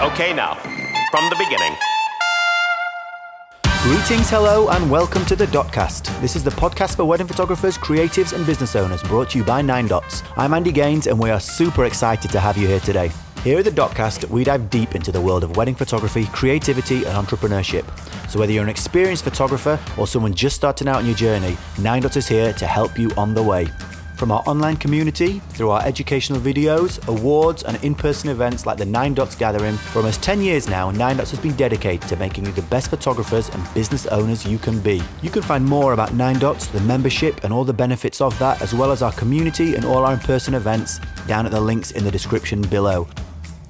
Okay now, from the beginning. Greetings, hello, and welcome to the Dotcast. This is the podcast for wedding photographers, creatives, and business owners, brought to you by Nine Dots. I'm Andy Gaines, and we are super excited to have you here today. Here at the Dotcast, we dive deep into the world of wedding photography, creativity, and entrepreneurship. So whether you're an experienced photographer or someone just starting out on your journey, Nine Dots is here to help you on the way. From our online community, through our educational videos, awards, and in-person events like the Nine Dots Gathering, for almost 10 years now, Nine Dots has been dedicated to making you the best photographers and business owners you can be. You can find more about Nine Dots, the membership, and all the benefits of that, as well as our community and all our in-person events, down at the links in the description below.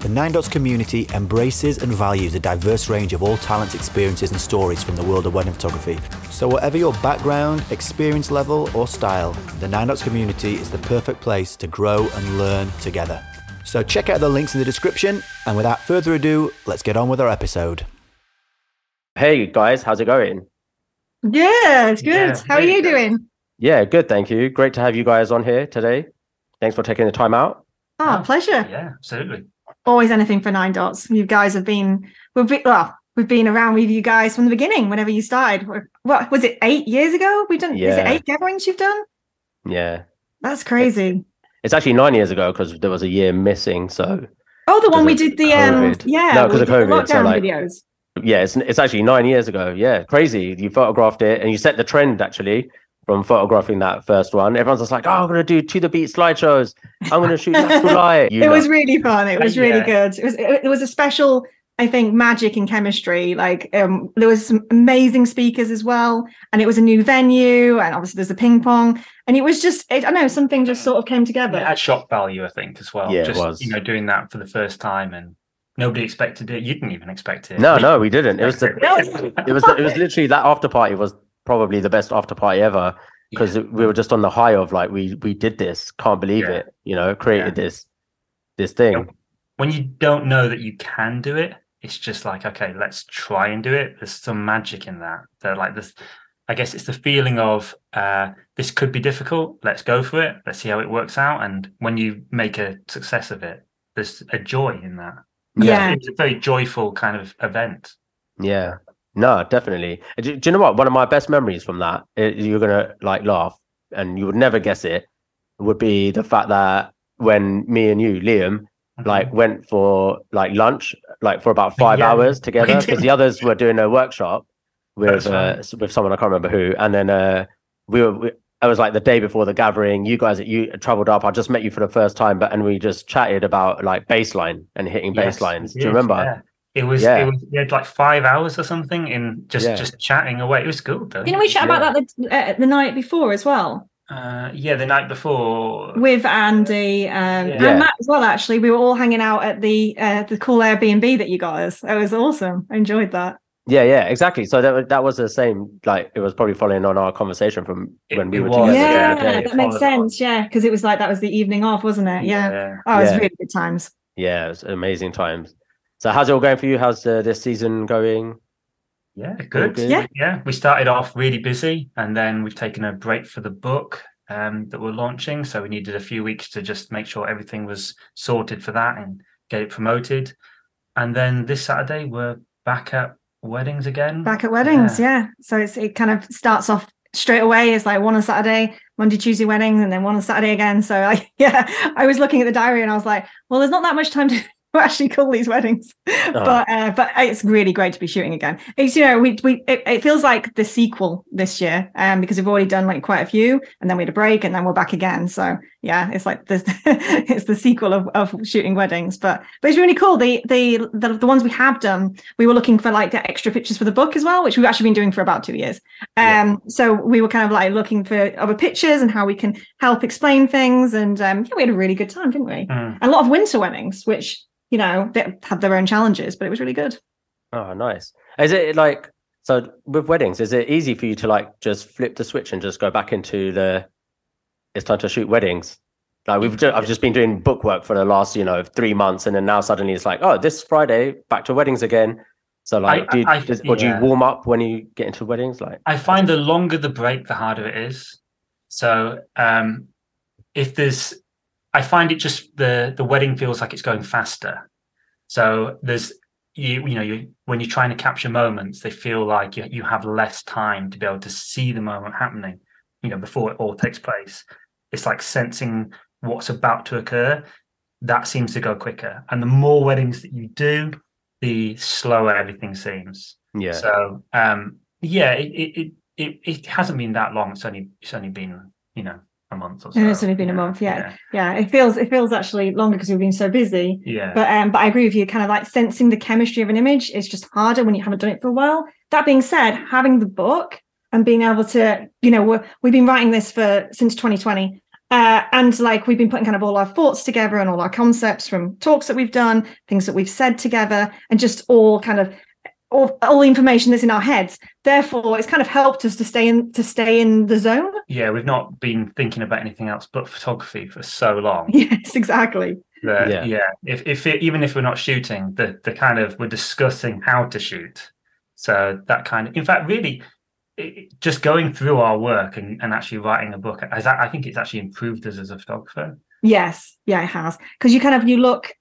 The Nine Dots community embraces and values a diverse range of all talents, experiences, and stories from the world of wedding photography. So whatever your background, experience level, or style, the Nine Dots community is the perfect place to grow and learn together. So check out the links in the description, and without further ado, let's get on with our episode. Hey guys, how's it going? Yeah, it's good. Yeah, how are you doing? Yeah, good, thank you. Great to have you guys on here today. Thanks for taking the time out. Oh, pleasure. Yeah, absolutely. Always anything for Nine Dots. You guys have been, we've been around with you guys from the beginning, whenever you started. What was it, 8 years ago? Is it 8 gatherings you've done? Yeah. That's crazy. It's actually 9 years ago because there was a year missing, so. Oh, the one we did the, No, because of COVID. So videos. Yeah, it's actually 9 years ago. Yeah, crazy. You photographed it and you set the trend, actually, from photographing that first one. Everyone's just like, oh, I'm going to do to the beat slideshows. I'm going to shoot natural light. It was really fun. It was really good. It was a special, I think, magic and chemistry. Like there was some amazing speakers as well. And it was a new venue. And obviously there's a ping pong. And it was just, something just sort of came together. Yeah, it had shock value, I think, as well. Yeah, just, it was. Doing that for the first time and nobody expected it. You didn't even expect it. No, we didn't. It was literally that after party was probably the best after party ever because we were just on the high of like we did this, can't believe it, created this thing. When you don't know that you can do it, it's just like, okay, let's try and do it. There's some magic in that. They're like this, I guess it's the feeling of this could be difficult, let's go for it, let's see how it works out. And when you make a success of it, there's a joy in that. Yeah, it's a very joyful kind of event. Yeah. No, definitely. Do you know what? One of my best memories from that, you're going to laugh and you would never guess it, would be the fact that when me and you, Liam, went for lunch, for about 5 hours together because the others were doing a workshop with someone, I can't remember who. And then I was the day before the gathering, you guys, you traveled up. I just met you for the first time, and we just chatted about baseline and hitting baselines. Do you remember? Yeah. We had 5 hours or something in just chatting away. It was cool though. Didn't we chat about that the night before as well? The night before with Andy and Matt as well. Actually, we were all hanging out at the cool Airbnb that you got us. It was awesome. I enjoyed that. Yeah, exactly. So that was the same. It was probably following on our conversation from when we were together. Yeah, that makes sense. Yeah, because it was that was the evening off, wasn't it? Yeah. Oh, it was really good times. Yeah, it was amazing times. So how's it all going for you? How's this season going? Yeah, good. Yeah, we started off really busy and then we've taken a break for the book that we're launching. So we needed a few weeks to just make sure everything was sorted for that and get it promoted. And then this Saturday, we're back at weddings again. Back at weddings, yeah. So it kind of starts off straight away. It's one on Saturday, Monday, Tuesday weddings, and then one on Saturday again. So I was looking at the diary and I was like, well, there's not that much time to... actually call these weddings but it's really great to be shooting again. It's it feels like the sequel this year because we've already done quite a few and then we had a break and then we're back again, so it's it's the sequel of shooting weddings, but it's really cool. The ones we have done, we were looking for the extra pictures for the book as well, which we've actually been doing for about 2 years. So we were kind of looking for other pictures and how we can help explain things, and we had a really good time, didn't we? A lot of winter weddings, which they had their own challenges, but it was really good. Oh, nice. Is it so with weddings, is it easy for you to just flip the switch and just go back into it's time to shoot weddings? I've just been doing book work for the last, 3 months. And then now suddenly it's this Friday back to weddings again. So do you warm up when you get into weddings? I find the longer the break, the harder it is. So I find it just the wedding feels like it's going faster. So there's, you know, when you're trying to capture moments, they feel like you have less time to be able to see the moment happening, you know, before it all takes place. It's like sensing what's about to occur. That seems to go quicker. And the more weddings that you do, the slower everything seems. Yeah. So, it hasn't been that long. It's only been, you know, a month or so. It's only been a month. Yeah. It feels actually longer because we've been so busy. Yeah. But I agree with you. Kind of like sensing the chemistry of an image is just harder when you haven't done it for a while. That being said, having the book and being able to, you know, we've been writing this since 2020. And like we've been putting kind of all our thoughts together and all our concepts from talks that we've done, things that we've said together, and just all kind of all the information that's in our heads. Therefore, it's kind of helped us to stay in the zone. Yeah, we've not been thinking about anything else but photography for so long. Yes, exactly. Even if we're not shooting, the kind of we're discussing how to shoot. So that kind of, in fact, really. Just going through our work and actually writing a book, I think it's actually improved us as a photographer. Yes, yeah, it has. Because you look,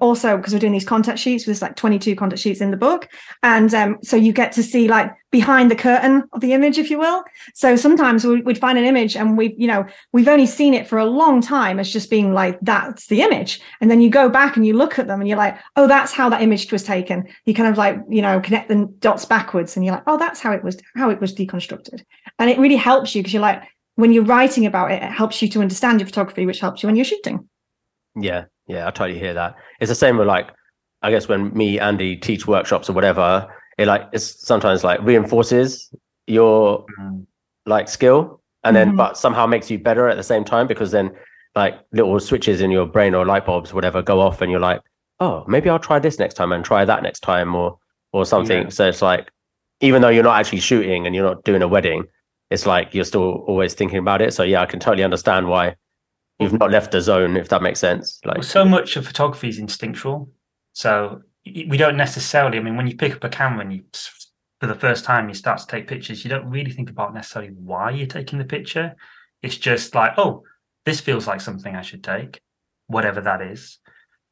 also because we're doing these contact sheets, there's like 22 contact sheets in the book, and so you get to see like behind the curtain of the image, if you will. So sometimes we'd find an image and we've only seen it for a long time as just being like, that's the image, and then you go back and you look at them and you're like, oh, that's how that image was taken. You kind of like, you know, connect the dots backwards and you're like, oh, that's how it was deconstructed. And it really helps you because you're like, when you're writing about it, it helps you to understand your photography, which helps you when you're shooting. Yeah, yeah, I totally hear that. It's the same with like, I guess when me, Andy, teach workshops or whatever, it's sometimes like reinforces your like skill, and then but somehow makes you better at the same time, because then like little switches in your brain or light bulbs, whatever, go off, and you're like, oh, maybe I'll try this next time and try that next time or something. Yeah. So it's like, even though you're not actually shooting and you're not doing a wedding, it's like you're still always thinking about it. So yeah, I can totally understand why you've not left the zone, if that makes sense. Like, well, so much of photography is instinctual. So we don't necessarily, I mean, when you pick up a camera and you, for the first time, you start to take pictures, you don't really think about necessarily why you're taking the picture. It's just like, oh, this feels like something I should take, whatever that is.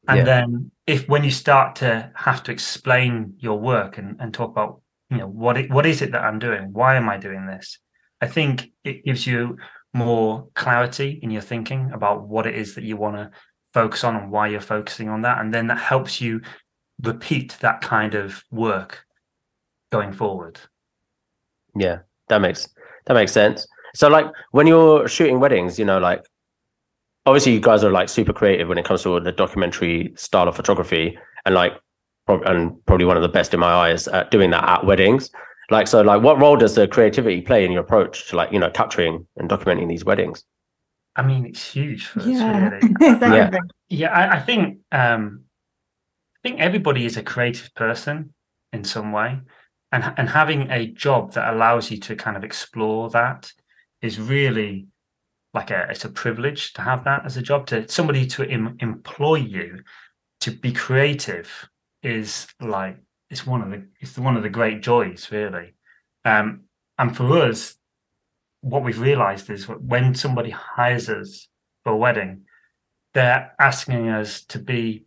And then when you start to have to explain your work and talk about, you know, what is it that I'm doing? Why am I doing this? I think it gives you more clarity in your thinking about what it is that you want to focus on and why you're focusing on that. And then that helps you repeat that kind of work going forward. Yeah, that makes sense. So like when you're shooting weddings, you know, like obviously you guys are like super creative when it comes to the documentary style of photography, and like probably one of the best in my eyes at doing that at weddings. Like, so like what role does the creativity play in your approach to like, you know, capturing and documenting these weddings? I mean, it's huge for us, really. I think everybody is a creative person in some way, and having a job that allows you to kind of explore that is really like it's a privilege to have that as a job. To somebody to employ you to be creative is like, It's one of the great joys, really. And for us, what we've realized is when somebody hires us for a wedding, they're asking us to be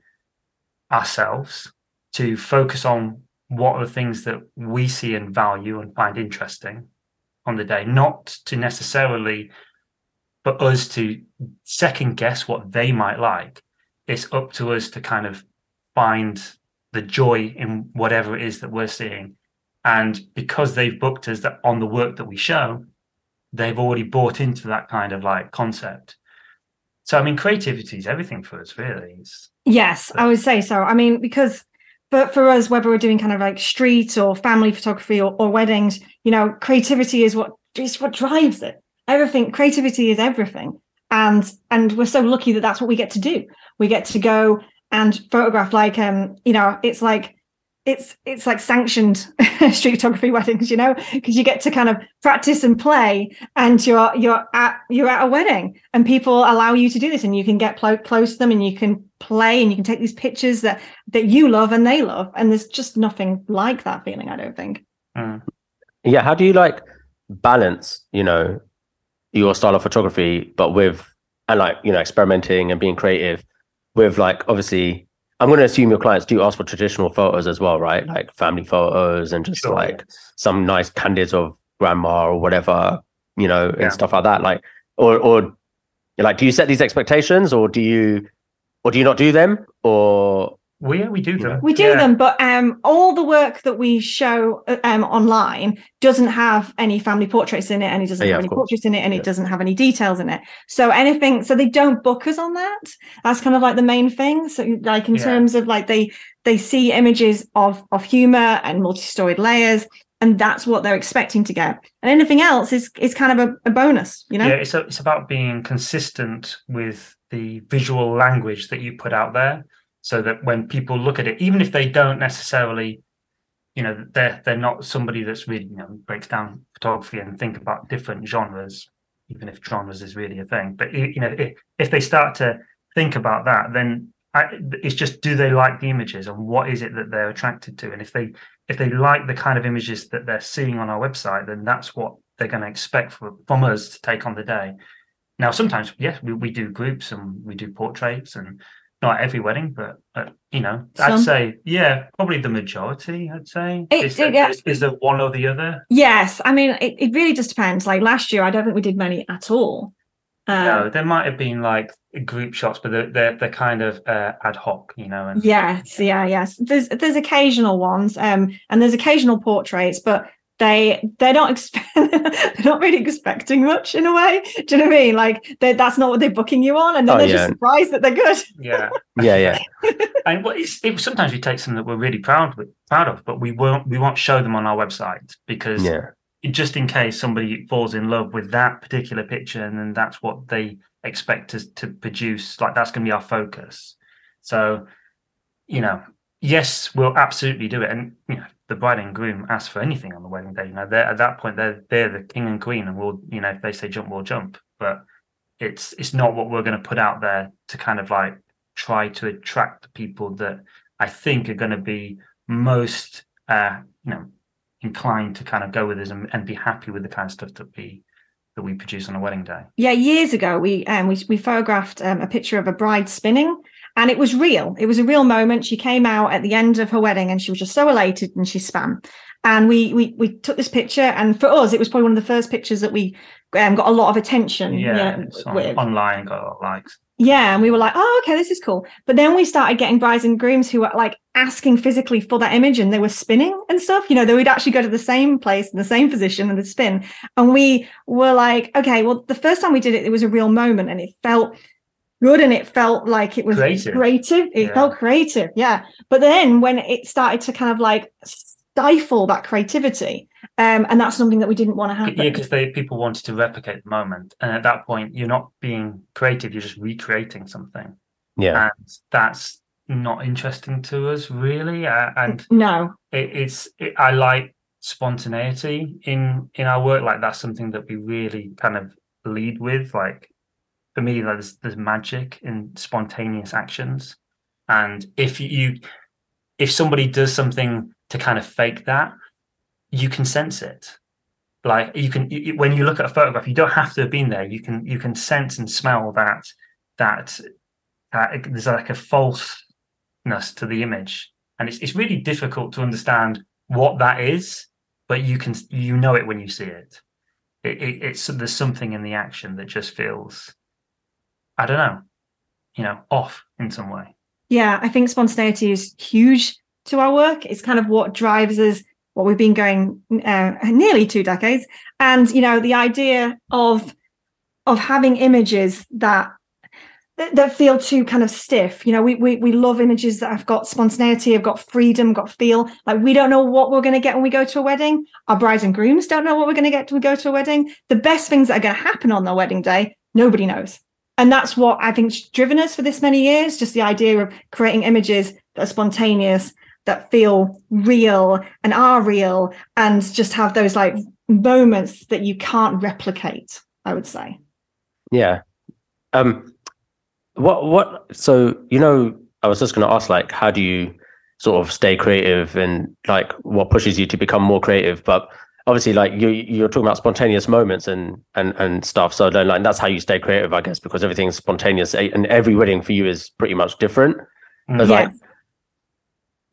ourselves, to focus on what are the things that we see and value and find interesting on the day, not to necessarily for us to second guess what they might like. It's up to us to kind of find the joy in whatever it is that we're seeing. And because they've booked us that on the work that we show, they've already bought into that kind of like concept. So I mean, creativity is everything for us, really. Yes, I would say so. I mean, because for us, whether we're doing kind of like street or family photography or weddings, you know, creativity is what drives it. Everything, creativity is everything. And we're so lucky that that's what we get to do. We get to go and photograph, like, you know, it's like sanctioned street photography weddings, you know, because you get to kind of practice and play, and you're at a wedding, and people allow you to do this, and you can get close to them, and you can play, and you can take these pictures that you love and they love, and there's just nothing like that feeling, I don't think. Yeah, how do you like balance, you know, your style of photography, but with, and like, you know, experimenting and being creative? With like, obviously, I'm going to assume your clients do ask for traditional photos as well, right? Like family photos and just some nice candids of grandma or whatever, you know, and stuff like that. Like, or like, do you set these expectations, or do you not do them? Or we do them. We do them, but all the work that we show online doesn't have any family portraits in it, and it doesn't have any portraits in it, and it doesn't have any details in it. So anything, so they don't book us on that. That's kind of like the main thing. So like in terms of like they see images of humor and multi-storied layers, and that's what they're expecting to get. And anything else is kind of a bonus, you know? Yeah, it's about being consistent with the visual language that you put out there, so that when people look at it, even if they don't necessarily, you know, they're not somebody that's really, you know, breaks down photography and think about different genres, even if genres is really a thing. But, you know, if they start to think about that, then it's just, do they like the images and what is it that they're attracted to? And if they like the kind of images that they're seeing on our website, then that's what they're going to expect from us to take on the day. Now, sometimes, yes, we do groups and we do portraits and, not every wedding, but you know, some. I'd say, yeah, probably the majority. I'd say is there one or the other? Yes, I mean, it really just depends. Like last year, I don't think we did many at all. No, there might have been like group shots, but they're kind of ad hoc, you know. And yes. There's occasional ones, and there's occasional portraits, but they're not really expecting much in a way. Do you know what I mean? Like that's not what they're booking you on, and then they're just surprised that they're good. Yeah. And sometimes we take some that we're really proud of, but we won't show them on our website because just in case somebody falls in love with that particular picture, and then that's what they expect us to produce. Like that's going to be our focus. So, you know, yes, we'll absolutely do it, and you know, the bride and groom ask for anything on the wedding day. You know, at that point, they're the king and queen, and we'll, you know, if they say jump, we'll jump. But it's not what we're going to put out there to kind of like try to attract the people that I think are going to be most, you know, inclined to kind of go with us and be happy with the kind of stuff that we produce on a wedding day. Yeah, years ago, we photographed a picture of a bride spinning. And it was real. It was a real moment. She came out at the end of her wedding and she was just so elated and she spun. And we took this picture. And for us, it was probably one of the first pictures that we got a lot of attention. Yeah, online got a lot of likes. Yeah, and we were like, oh, okay, this is cool. But then we started getting brides and grooms who were like asking physically for that image, and they were spinning and stuff. You know, they would actually go to the same place in the same position and the spin. And we were like, okay, well, the first time we did it, it was a real moment and it felt good, and it felt like it was creative. It felt creative, but then when it started to kind of like stifle that creativity, and that's something that we didn't want to happen, because people wanted to replicate the moment, and at that point you're not being creative, you're just recreating something, and that's not interesting to us really. And no, I like spontaneity in our work. Like that's something that we really kind of lead with. Like for me, there's magic in spontaneous actions, and if somebody does something to kind of fake that, you can sense it. Like when you look at a photograph, you don't have to have been there. You can sense and smell that there's like a falseness to the image, and it's really difficult to understand what that is, but you know it when you see it. It's there's something in the action that just feels, I don't know, you know, off in some way. Yeah, I think spontaneity is huge to our work. It's kind of what drives us, what we've been going nearly 2 decades. And, you know, the idea of having images that feel too kind of stiff. You know, we love images that have got spontaneity, have got freedom, got feel. Like we don't know what we're going to get when we go to a wedding. Our brides and grooms don't know what we're going to get when we go to a wedding. The best things that are going to happen on their wedding day, nobody knows. And that's what I think's driven us for this many years, just the idea of creating images that are spontaneous, that feel real and are real, and just have those like moments that you can't replicate, I would say. Yeah. So, you know, I was just going to ask, like, how do you sort of stay creative, and like what pushes you to become more creative? But obviously, like you're talking about spontaneous moments and stuff. So then, like that's how you stay creative, I guess, because everything's spontaneous, and every wedding for you is pretty much different. Like,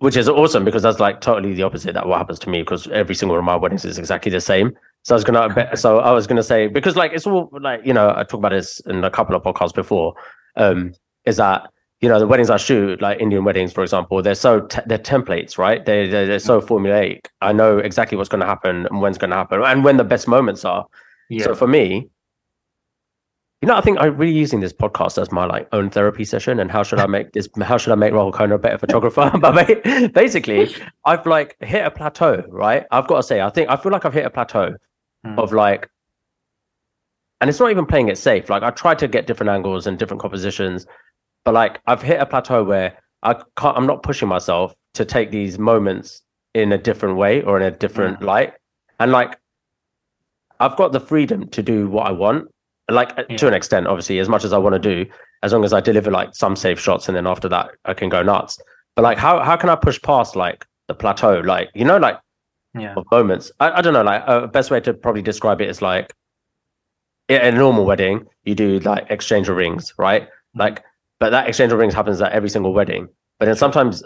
Which is awesome, because that's like totally the opposite that what happens to me, because every single one of my weddings is exactly the same. So I was gonna say, because like it's all like, you know, I talked about this in a couple of podcasts before, is that, you know, the weddings I shoot, like Indian weddings, for example, they're so they're templates, right? They're so formulaic. I know exactly what's going to happen and when's going to happen and when the best moments are. Yeah. So for me, you know, I think I'm really using this podcast as my like own therapy session. And how should I make Rahul Khona a better photographer? But basically, I've like hit a plateau, right? I've got to say, I feel like I've hit a plateau of like, and it's not even playing it safe. Like I tried to get different angles and different compositions, but like I've hit a plateau where I'm not pushing myself to take these moments in a different way or in a different light. And like, I've got the freedom to do what I want. Like to an extent, obviously, as much as I want to do, as long as I deliver like some safe shots, and then after that I can go nuts. But like, how can I push past like the plateau? Like, you know, like of moments. I don't know. Like, best way to probably describe it is like, in a normal wedding, you do like exchange of rings, right? Like, but that exchange of rings happens at every single wedding. But then sometimes,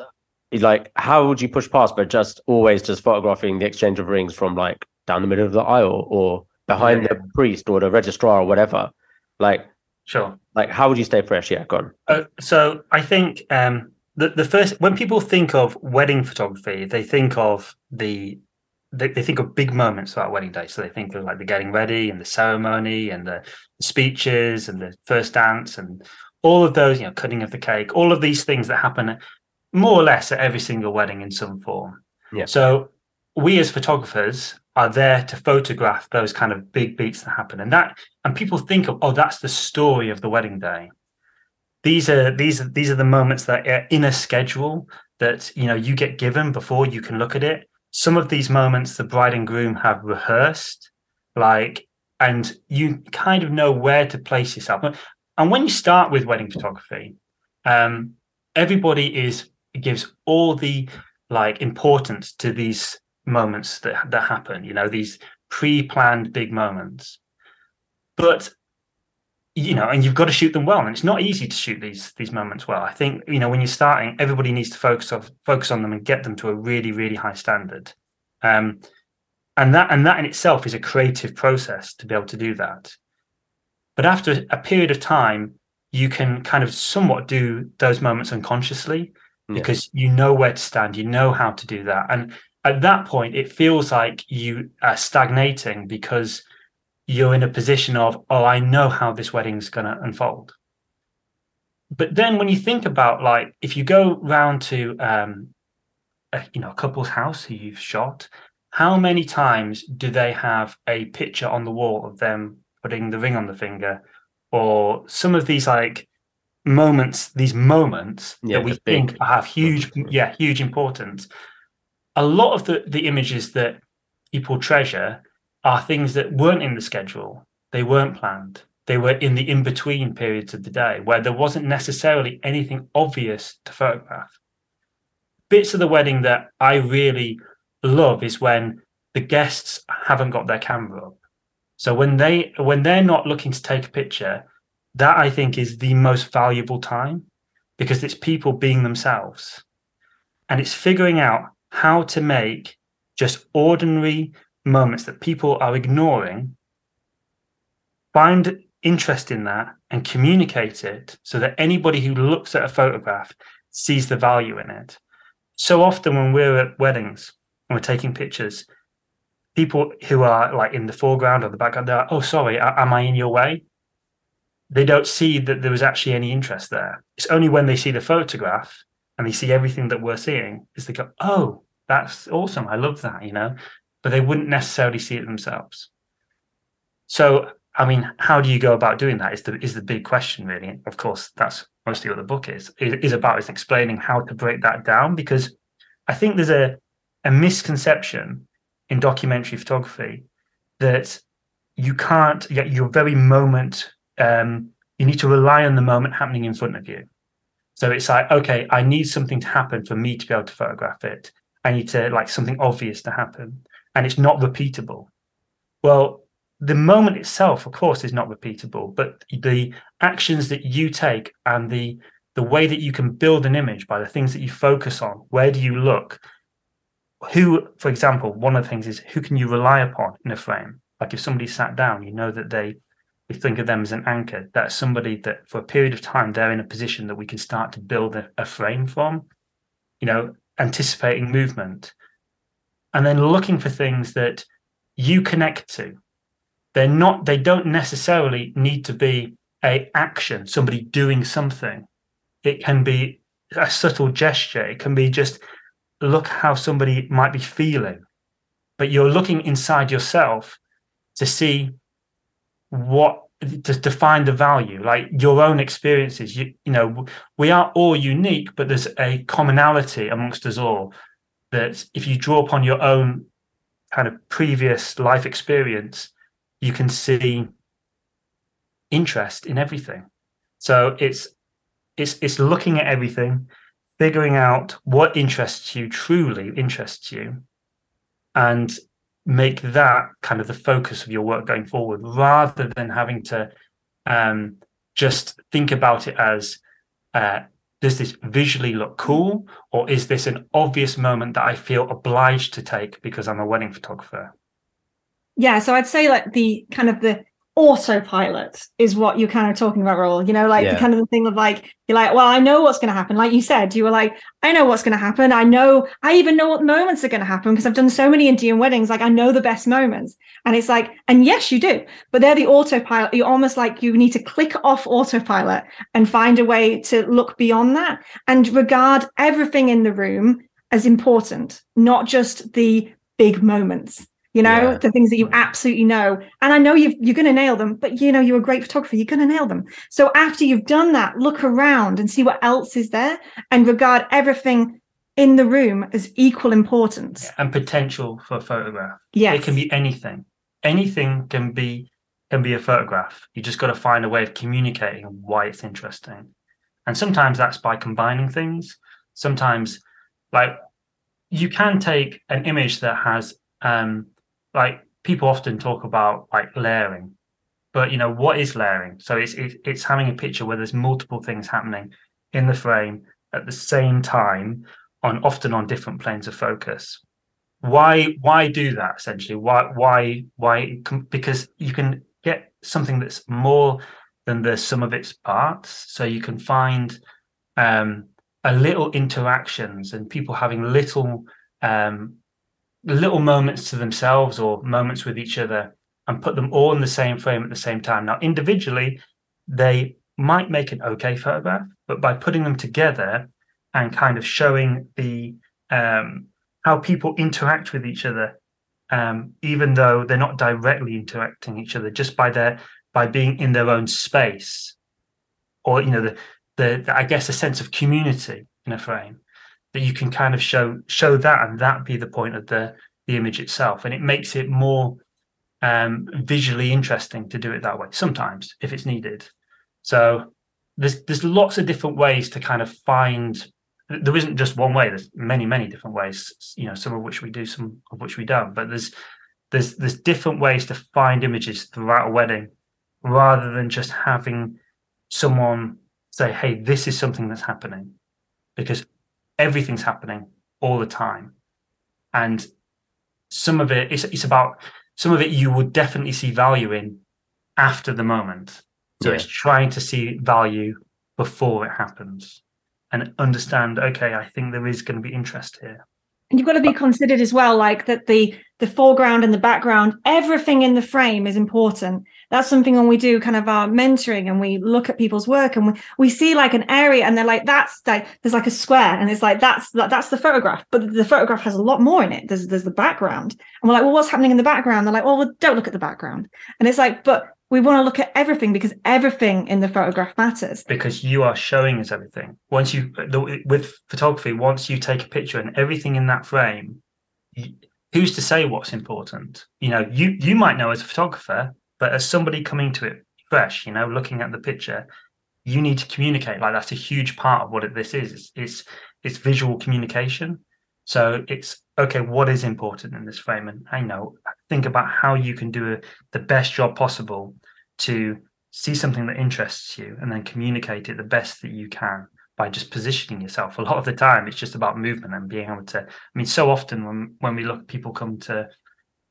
like, how would you push past? But just always just photographing the exchange of rings from like down the middle of the aisle or behind the priest or the registrar or whatever. Like, sure. Like, how would you stay fresh? Yeah, go on. So I think the first, when people think of wedding photography, they think of they think of big moments about wedding day. So they think of like the getting ready and the ceremony and the speeches and the first dance and all of those, you know, cutting of the cake, all of these things that happen more or less at every single wedding in some form. Yeah. So we as photographers are there to photograph those kind of big beats that happen, and people think of, oh, that's the story of the wedding day. These are the moments that are in a schedule that, you know, you get given before you can look at it. Some of these moments the bride and groom have rehearsed, like, and you kind of know where to place yourself. And when you start with wedding photography, everybody gives all the like importance to these moments that happen, you know, these pre-planned big moments. But, you know, and you've got to shoot them well, and it's not easy to shoot these moments well. I think, you know, when you're starting, everybody needs to focus on them and get them to a really, really high standard. And that in itself is a creative process to be able to do that. But after a period of time, you can kind of somewhat do those moments unconsciously, because you know where to stand, you know how to do that. And at that point, it feels like you are stagnating, because you're in a position of, oh, I know how this wedding's going to unfold. But then when you think about, like, if you go round to, you know, a couple's house who you've shot, how many times do they have a picture on the wall of them putting the ring on the finger, or some of these like moments that we think have huge importance? A lot of the images that people treasure are things that weren't in the schedule. They weren't planned. They were in the in-between periods of the day where there wasn't necessarily anything obvious to photograph. Bits of the wedding that I really love is when the guests haven't got their camera up. So when they're not looking to take a picture, that I think is the most valuable time, because it's people being themselves. And it's figuring out how to make just ordinary moments that people are ignoring, find interest in that and communicate it so that anybody who looks at a photograph sees the value in it. So often when we're at weddings and we're taking pictures, people who are like in the foreground or the background, they're like, oh, sorry, am I in your way? They don't see that there was actually any interest there. It's only when they see the photograph and they see everything that we're seeing, is they go, oh, that's awesome, I love that, you know? But they wouldn't necessarily see it themselves. So, I mean, how do you go about doing that is the big question, really. Of course, that's mostly what the book is about, is explaining how to break that down, because I think there's a misconception in documentary photography that you can't, yet your very moment, you need to rely on the moment happening in front of you. So it's like, okay, I need something to happen for me to be able to photograph it. I need to, like, something obvious to happen, and it's not repeatable. Well, the moment itself, of course, is not repeatable, but the actions that you take and the the way that you can build an image by the things that you focus on. Where do you look? Who, for example, one of the things is who can you rely upon in a frame? Like if somebody sat down, you know that we think of them as an anchor. That's somebody that for a period of time, they're in a position that we can start to build a frame from, you know, anticipating movement. And then looking for things that you connect to. They don't necessarily need to be an action, somebody doing something. It can be a subtle gesture. It can be just look how somebody might be feeling. But you're looking inside yourself to see to find the value, like your own experiences. You know, we are all unique, but there's a commonality amongst us all that if you draw upon your own kind of previous life experience, you can see interest in everything. So it's looking at everything, figuring out what interests you, truly interests you, and make that kind of the focus of your work going forward, rather than having to just think about it as does this visually look cool, or is this an obvious moment that I feel obliged to take because I'm a wedding photographer? Yeah, so I'd say like the kind of the autopilot is what you're kind of talking about, Rahul. You know, like the kind of the thing of like, you're like, well, I know what's going to happen. Like you said, you were like, I know what's going to happen. I even know what moments are going to happen because I've done so many Indian weddings. Like I know the best moments. And it's like, and yes, you do, but they're the autopilot. You're almost like you need to click off autopilot and find a way to look beyond that and regard everything in the room as important, not just the big moments. You know, the things that you absolutely know. And I know you're going to nail them, but, you know, you're a great photographer. You're going to nail them. So after you've done that, look around and see what else is there and regard everything in the room as equal importance. Yeah. And potential for a photograph. Yes. It can be anything. Anything can be a photograph. You just got to find a way of communicating why it's interesting. And sometimes that's by combining things. Sometimes, like, you can take an image that has... like people often talk about like layering, but you know, what is layering? So it's having a picture where there's multiple things happening in the frame at the same time, often on different planes of focus. Why do that essentially? Why? Because you can get something that's more than the sum of its parts. So you can find a little interactions and people having little moments to themselves or moments with each other, and put them all in the same frame at the same time. Now, individually, they might make an okay photograph, but by putting them together and kind of showing the how people interact with each other, even though they're not directly interacting each other, just by being in their own space, or you know, the I guess a sense of community in a frame. That you can kind of show that, and that be the point of the image itself, and it makes it more visually interesting to do it that way. Sometimes, if it's needed, so there's lots of different ways to kind of find. There isn't just one way. There's many different ways. You know, some of which we do, some of which we don't. But there's different ways to find images throughout a wedding, rather than just having someone say, "Hey, this is something that's happening," because everything's happening all the time, and some of it it's about some of it you will definitely see value in after the moment. So it's trying to see value before it happens and understand, okay, I think there is going to be interest here. And you've got to be considered as well, like that the foreground and the background, everything in the frame is important. That's something when we do kind of our mentoring and we look at people's work and we see like an area and they're like, that's like, there's like a square and it's like, that's the photograph, but the photograph has a lot more in it. There's the background. And we're like, well, what's happening in the background? They're like, well, don't look at the background. And it's like, but we want to look at everything because everything in the photograph matters. Because you are showing us everything. With photography, once you take a picture and everything in that frame, who's to say what's important? You know, you might know as a photographer, but as somebody coming to it fresh, you know, looking at the picture, you need to communicate. Like that's a huge part of what this is. It's visual communication. So it's, okay, what is important in this frame? And I know, think about how you can do the best job possible to see something that interests you and then communicate it the best that you can by just positioning yourself. A lot of the time, it's just about movement and being able to. I mean, so often when we look, people come to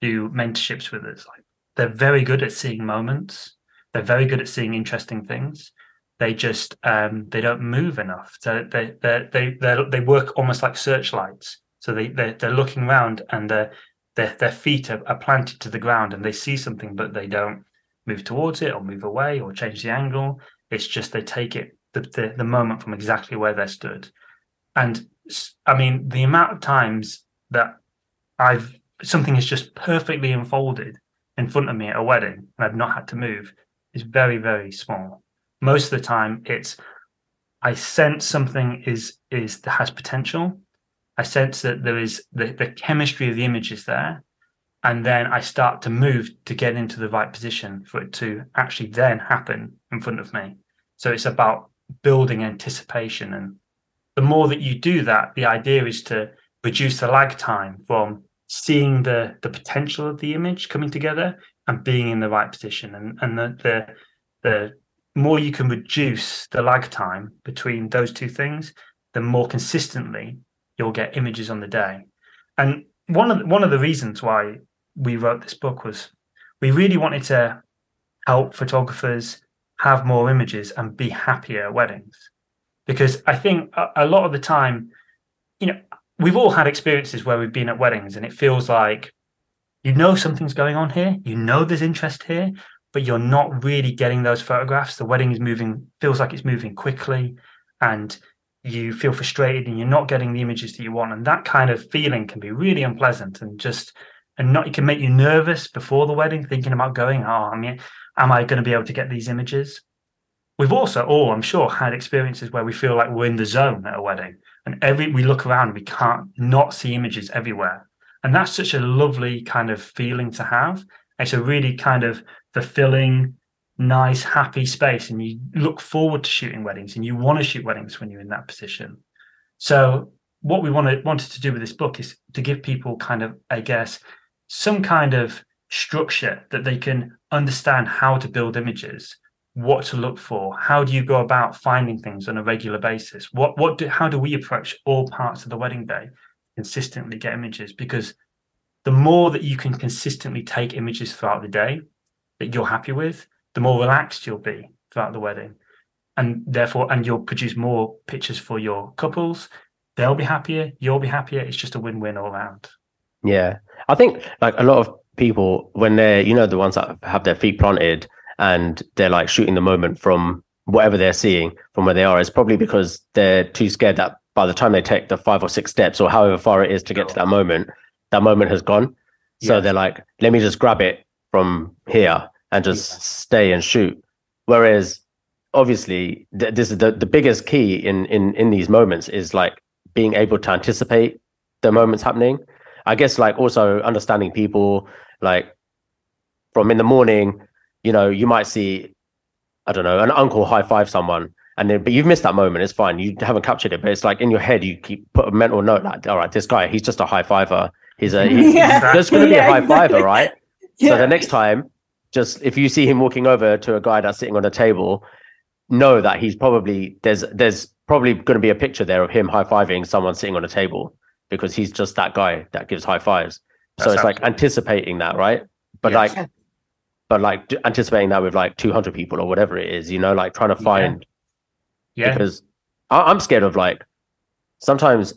do mentorships with us. Like, they're very good at seeing moments. They're very good at seeing interesting things. They just they don't move enough. So they work almost like searchlights. So they're looking around and their feet are planted to the ground, and they see something, but they don't move towards it or move away or change the angle. It's just they take it the moment from exactly where they're stood. And I mean, the amount of times that something has just perfectly unfolded in front of me at a wedding and I've not had to move is very, very small. Most of the time, it's I sense something has potential. I sense that there is the chemistry of the image is there. And then I start to move to get into the right position for it to actually then happen in front of me. So it's about building anticipation. And the more that you do that, the idea is to reduce the lag time from seeing the potential of the image coming together and being in the right position. And the more you can reduce the lag time between those two things, the more consistently you'll get images on the day. And one of the reasons why we wrote this book was we really wanted to help photographers have more images and be happier at weddings, because I think a lot of the time, you know, we've all had experiences where we've been at weddings and it feels like, you know, something's going on here, you know, there's interest here, but you're not really getting those photographs. The wedding is moving, feels like it's moving quickly, and you feel frustrated and you're not getting the images that you want. And that kind of feeling can be really unpleasant and it can make you nervous before the wedding, thinking about going, am I going to be able to get these images? We've also all, I'm sure, had experiences where we feel like we're in the zone at a wedding, and we look around, we can't not see images everywhere. And that's such a lovely kind of feeling to have. It's a really kind of fulfilling, nice, happy space, and you look forward to shooting weddings, and you want to shoot weddings when you're in that position. So what we wanted to do with this book is to give people kind of, I guess, some kind of structure that they can understand how to build images, what to look for, how do you go about finding things on a regular basis, how do we approach all parts of the wedding day, consistently get images. Because the more that you can consistently take images throughout the day that you're happy with, the more relaxed you'll be throughout the wedding, and you'll produce more pictures for your couples. They'll be happier, you'll be happier. It's just a win-win all around. Yeah, I think like a lot of people, when they're, you know, the ones that have their feet planted and they're like shooting the moment from whatever they're seeing from where they are, is probably because they're too scared that by the time they take the 5 or 6 steps or however far it is to get to that moment has gone. Yes. So they're like, let me just grab it from here and just stay and shoot. Whereas obviously this is the biggest key in these moments is like being able to anticipate the moments happening. I guess like also understanding people, like from in the morning, you know, you might see, I don't know, an uncle high five someone, and then, but you've missed that moment. It's fine. You haven't captured it, but it's like in your head, you keep put a mental note like, all right, this guy, he's just a high fiver. There's going to be a high fiver, right? Yeah. So the next time, just if you see him walking over to a guy that's sitting on a table, know that he's probably, there's probably going to be a picture there of him high fiving someone sitting on a table, because he's just that guy that gives high fives. So it's like anticipating that, right? But yes. But anticipating that with like 200 people or whatever it is, you know, like trying to find. Yeah. Because I'm scared of like sometimes,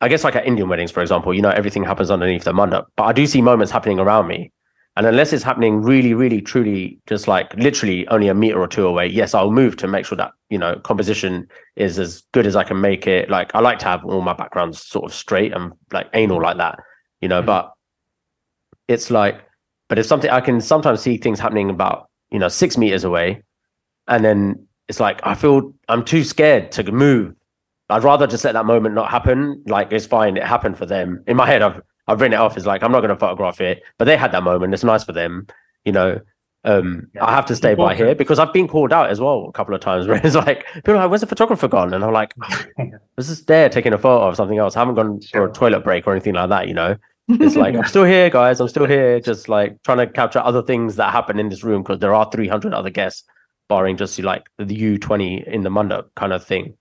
I guess like at Indian weddings, for example, you know, everything happens underneath the mandap, but I do see moments happening around me. And unless it's happening really, really, truly, just like literally only a meter or two away, yes, I'll move to make sure that, you know, composition is as good as I can make it. Like I like to have all my backgrounds sort of straight and like anal like that, you know, but it's like, but it's something I can sometimes see things happening about, you know, 6 meters away. And then it's like, I feel I'm too scared to move. I'd rather just let that moment not happen. Like it's fine. It happened for them. In my head, I've written it off as like, I'm not going to photograph it, but they had that moment. It's nice for them, you know. I have to stay by here because I've been called out as well a couple of times where it's like, people are like, where's the photographer gone? And I'm like, this is there taking a photo of something else. I haven't gone for a toilet break or anything like that, you know. It's like, I'm still here, guys. I'm still here. Just like trying to capture other things that happen in this room, because there are 300 other guests, barring just like the U20 in the mandap kind of thing.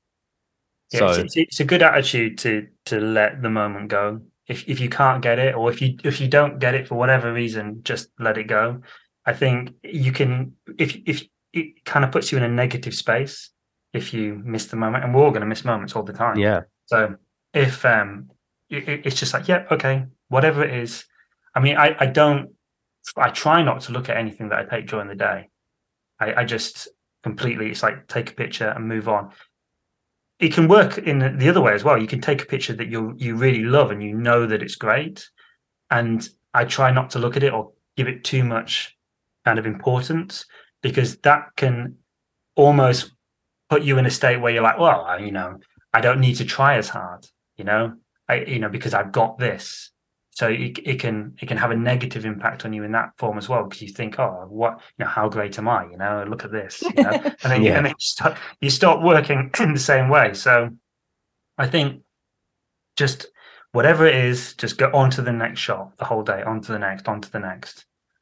Yeah, so it's a good attitude to let the moment go. If you can't get it, or if you don't get it for whatever reason, just let it go. I think you can, if it kind of puts you in a negative space if you miss the moment, and we're all going to miss moments all the time. Yeah. So if it's just like, yeah, okay, whatever it is. I mean, I try not to look at anything that I take during the day. I just completely, it's like take a picture and move on. It can work in the other way as well. You can take a picture that you really love and you know that it's great. And I try not to look at it or give it too much kind of importance, because that can almost put you in a state where you're like, well, you know, I don't need to try as hard, you know, because I've got this. So it can have a negative impact on you in that form as well, because you think, oh, what, you know, how great am I? You know, look at this, you know? And then yeah. you start working in the same way. So I think just whatever it is, just go on to the next shot the whole day, on to the next,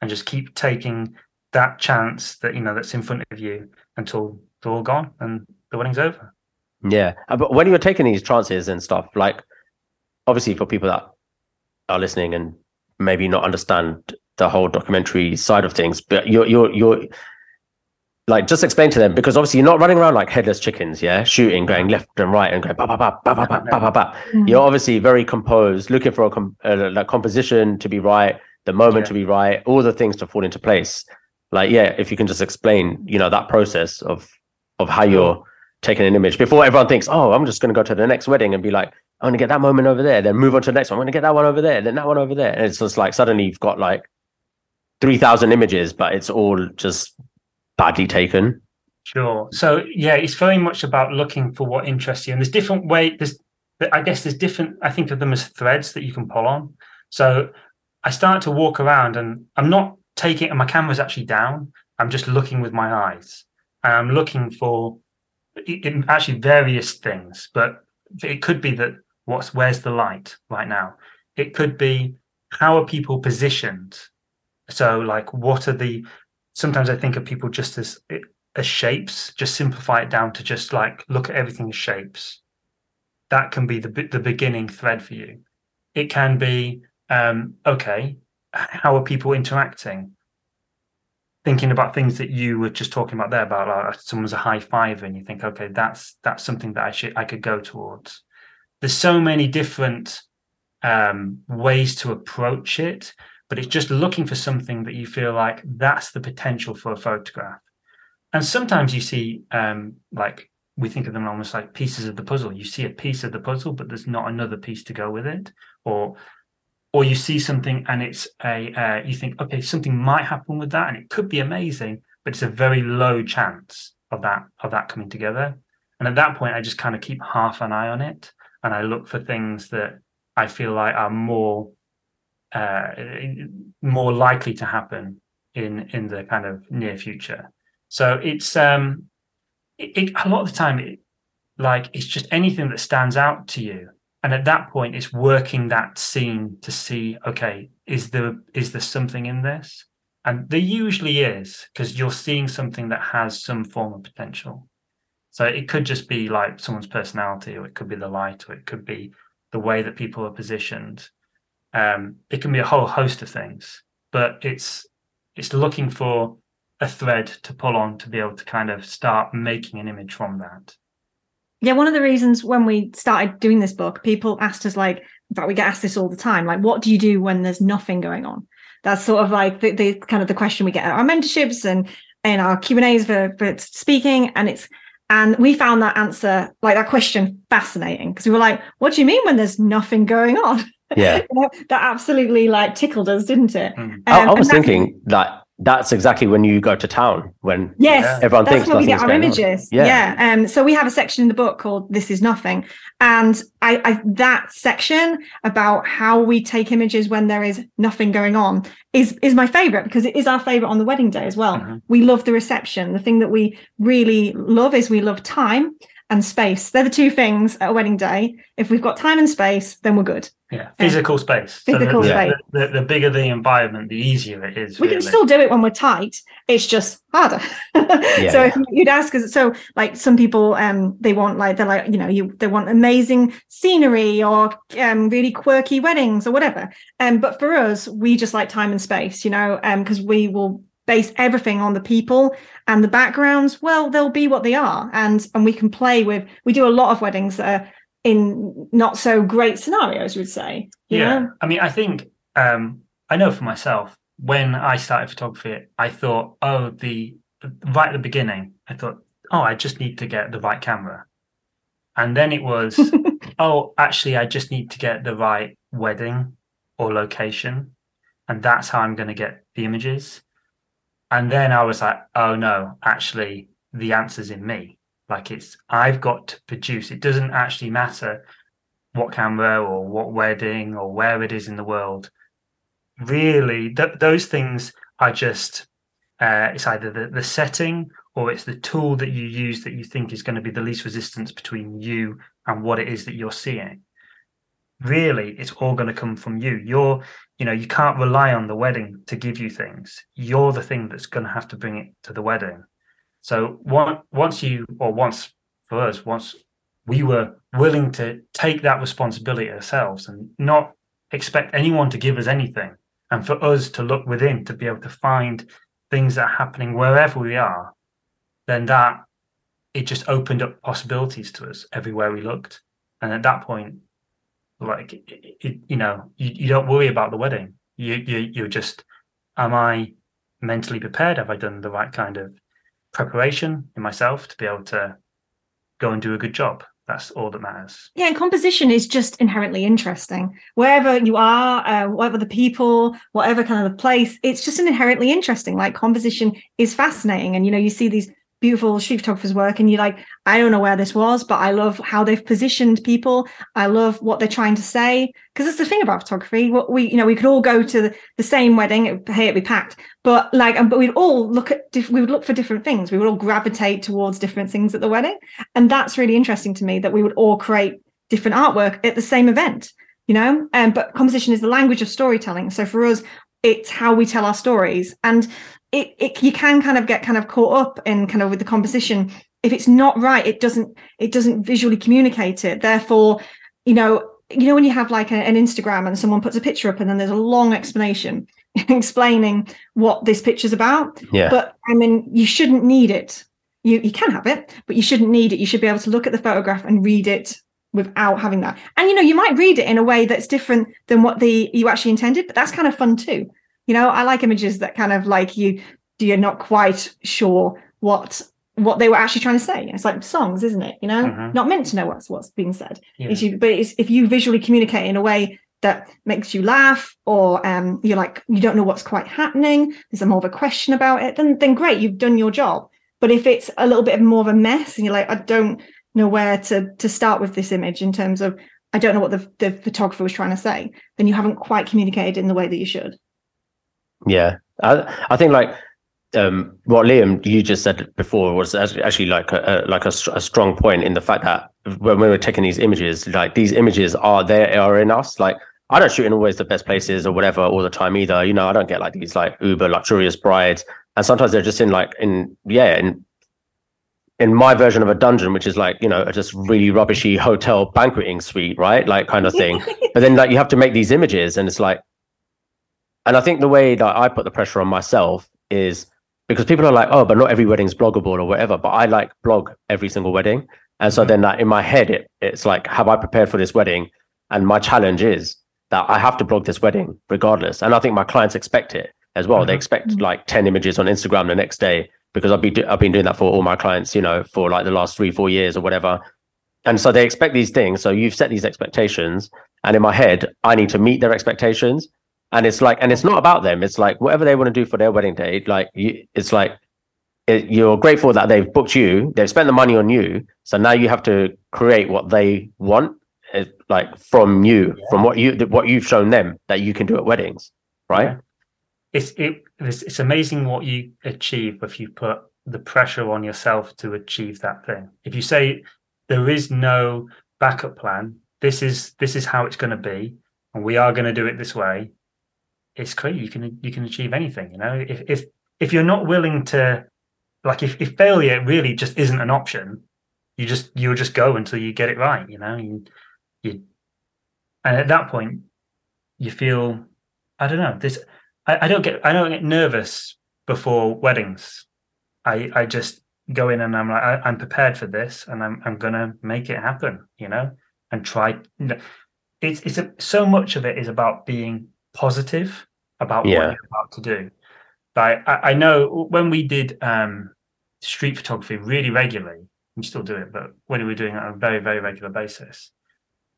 and just keep taking that chance that you know that's in front of you until they're all gone and the wedding's over. Yeah, but when you're taking these chances and stuff, like obviously for people that are listening and maybe not understand the whole documentary side of things, but you're like, just explain to them, because obviously you're not running around like headless chickens, yeah, shooting, going left and right and going ba ba ba ba ba ba ba ba. You're obviously very composed, looking for a composition to be right, the moment to be right, all the things to fall into place. Like, yeah, if you can just explain, you know, that process of how you're taking an image before everyone thinks, oh, I'm just going to go to the next wedding and be like, I'm going to get that moment over there, then move on to the next one. I'm going to get that one over there, then that one over there. And it's just like, suddenly you've got like 3,000 images, but it's all just badly taken. Sure. So yeah, it's very much about looking for what interests you. And there's different ways, I think of them as threads that you can pull on. So I start to walk around and I'm not taking, and my camera's actually down. I'm just looking with my eyes. And I'm looking for actually various things, but it could be that where's the light right now? It could be how are people positioned? So like, sometimes I think of people just as shapes, just simplify it down to just like, look at everything as shapes. That can be the beginning thread for you. It can be, okay, how are people interacting? Thinking about things that you were just talking about there, about like someone's a high five, and you think, okay, that's something that I could go towards. There's so many different ways to approach it, but it's just looking for something that you feel like that's the potential for a photograph. And sometimes you see, like we think of them almost like pieces of the puzzle. You see a piece of the puzzle, but there's not another piece to go with it, or you see something and it's you think, okay, something might happen with that and it could be amazing, but it's a very low chance of that coming together. And at that point, I just kind of keep half an eye on it. And I look for things that I feel like are more likely to happen in the kind of near future. So it's a lot of the time, it's just anything that stands out to you. And at that point, it's working that scene to see, okay, is there something in this? And there usually is, because you're seeing something that has some form of potential. So it could just be like someone's personality, or it could be the light, or it could be the way that people are positioned. It can be a whole host of things, but it's looking for a thread to pull on to be able to kind of start making an image from that. Yeah, one of the reasons when we started doing this book, people asked us, like, in fact, we get asked this all the time, like, what do you do when there's nothing going on? That's sort of like the kind of the question we get at our mentorships and in our Q&As for speaking. And we found that answer, like that question, fascinating, because we were like, what do you mean when there's nothing going on? Yeah. You know, that absolutely like tickled us, didn't it? Mm. I was thinking that. That's exactly when you go to town, when everyone thinks nothing's going on. That's when we get our images. Yeah. So we have a section in the book called This Is Nothing. And I that section about how we take images when there is nothing going on is my favorite, because it is our favorite on the wedding day as well. Mm-hmm. We love the reception. The thing that we really love is we love time. and space. They're the two things at a wedding day. If we've got time and space, then we're good. Yeah, physical space. Physical space. The bigger the environment, the easier it is. We can still do it when we're tight. It's just harder. So if you'd ask us, so like some people, they want like, they're like, you know, they want amazing scenery or really quirky weddings or whatever. But for us, we just like time and space, you know, because we will base everything on the people and the backgrounds. Well, they'll be what they are, and we can play with. We do a lot of weddings that are in not so great scenarios, we'd say. You know? I mean, I think I know for myself, when I started photography, I thought, right at the beginning, I thought, I just need to get the right camera, and then it was, actually, I just need to get the right wedding or location, and that's how I'm going to get the images. And then I was like, oh no, actually the answer's in me. Like I've got to produce. It doesn't actually matter what camera or what wedding or where it is in the world. Really, those things are just, it's either the setting or it's the tool that you use that you think is going to be the least resistance between you and what it is that you're seeing. Really, it's all going to come from you. You can't rely on the wedding to give you things. You're the thing that's going to have to bring it to the wedding. So once we were willing to take that responsibility ourselves and not expect anyone to give us anything, and for us to look within to be able to find things that are happening wherever we are, then that it just opened up possibilities to us everywhere we looked. And at that point, you don't worry about the wedding. You're just, am I mentally prepared? Have I done the right kind of preparation in myself to be able to go and do a good job? That's all that matters. Yeah, and composition is just inherently interesting. Wherever you are, whatever the people, whatever kind of the place, it's just an inherently interesting. Like composition is fascinating, and you see these beautiful street photographers' work and you're like, I don't know where this was, but I love how they've positioned people. I love what they're trying to say. Because that's the thing about photography. What we could all go to the same wedding, it'd be packed. But we'd all we would look for different things. We would all gravitate towards different things at the wedding. And that's really interesting to me, that we would all create different artwork at the same event, but composition is the language of storytelling. So for us, it's how we tell our stories. And you can kind of get kind of caught up in kind of with the composition. If it's not right, it doesn't visually communicate it. Therefore, when you have like an Instagram and someone puts a picture up and then there's a long explanation explaining what this picture's about. Yeah. But I mean, you shouldn't need it. You can have it, but you shouldn't need it. You should be able to look at the photograph and read it without having that. And you might read it in a way that's different than what you actually intended, but that's kind of fun too. I like images that kind of like you're not quite sure what they were actually trying to say. It's like songs, isn't it? Not meant to know what's being said. Yeah. If you visually communicate in a way that makes you laugh, or you're like, you don't know what's quite happening, there's more of a question about it, then great, you've done your job. But if it's a little bit more of a mess and you're like, I don't know where to start with this image in terms of, I don't know what the photographer was trying to say, then you haven't quite communicated in the way that you should. Yeah, I think like what Liam, you just said before was actually like a strong point in the fact that when we were taking these images, like these images are in us. Like I don't shoot in always the best places or whatever all the time either. I don't get like these like uber luxurious brides, and sometimes they're just in my version of a dungeon, which is like, a just really rubbishy hotel banqueting suite, right? Like kind of thing. But then like you have to make these images and it's like, and I think the way that I put the pressure on myself is because people are like, oh, but not every wedding's bloggable or whatever. But I like blog every single wedding. And so then like, in my head, it's like, have I prepared for this wedding? And my challenge is that I have to blog this wedding regardless. And I think my clients expect it as well. Mm-hmm. They expect like 10 images on Instagram the next day, because I've been doing that for all my clients, for like the last 3-4 years or whatever. And so they expect these things. So you've set these expectations. And in my head, I need to meet their expectations. And it's like, and it's not about them. It's like whatever they want to do for their wedding day. Like you're grateful that they've booked you. They've spent the money on you. So now you have to create what they want, from you, from what you've shown them that you can do at weddings, right? Yeah. It's amazing what you achieve if you put the pressure on yourself to achieve that thing. If you say There is no backup plan. This is how it's going to be, and we are going to do it this way. It's crazy. You can achieve anything, you know. If you're not willing to, like, if failure really just isn't an option, you'll just go until you get it right, you know. And at that point, you feel, I don't know. I don't get nervous before weddings. I just go in and I'm like, I'm prepared for this, and I'm gonna make it happen, you know. And try. So much of it is about being positive about what you're about to do. Like, I know when we did street photography really regularly, we still do it, but when we were doing it on a very, very regular basis,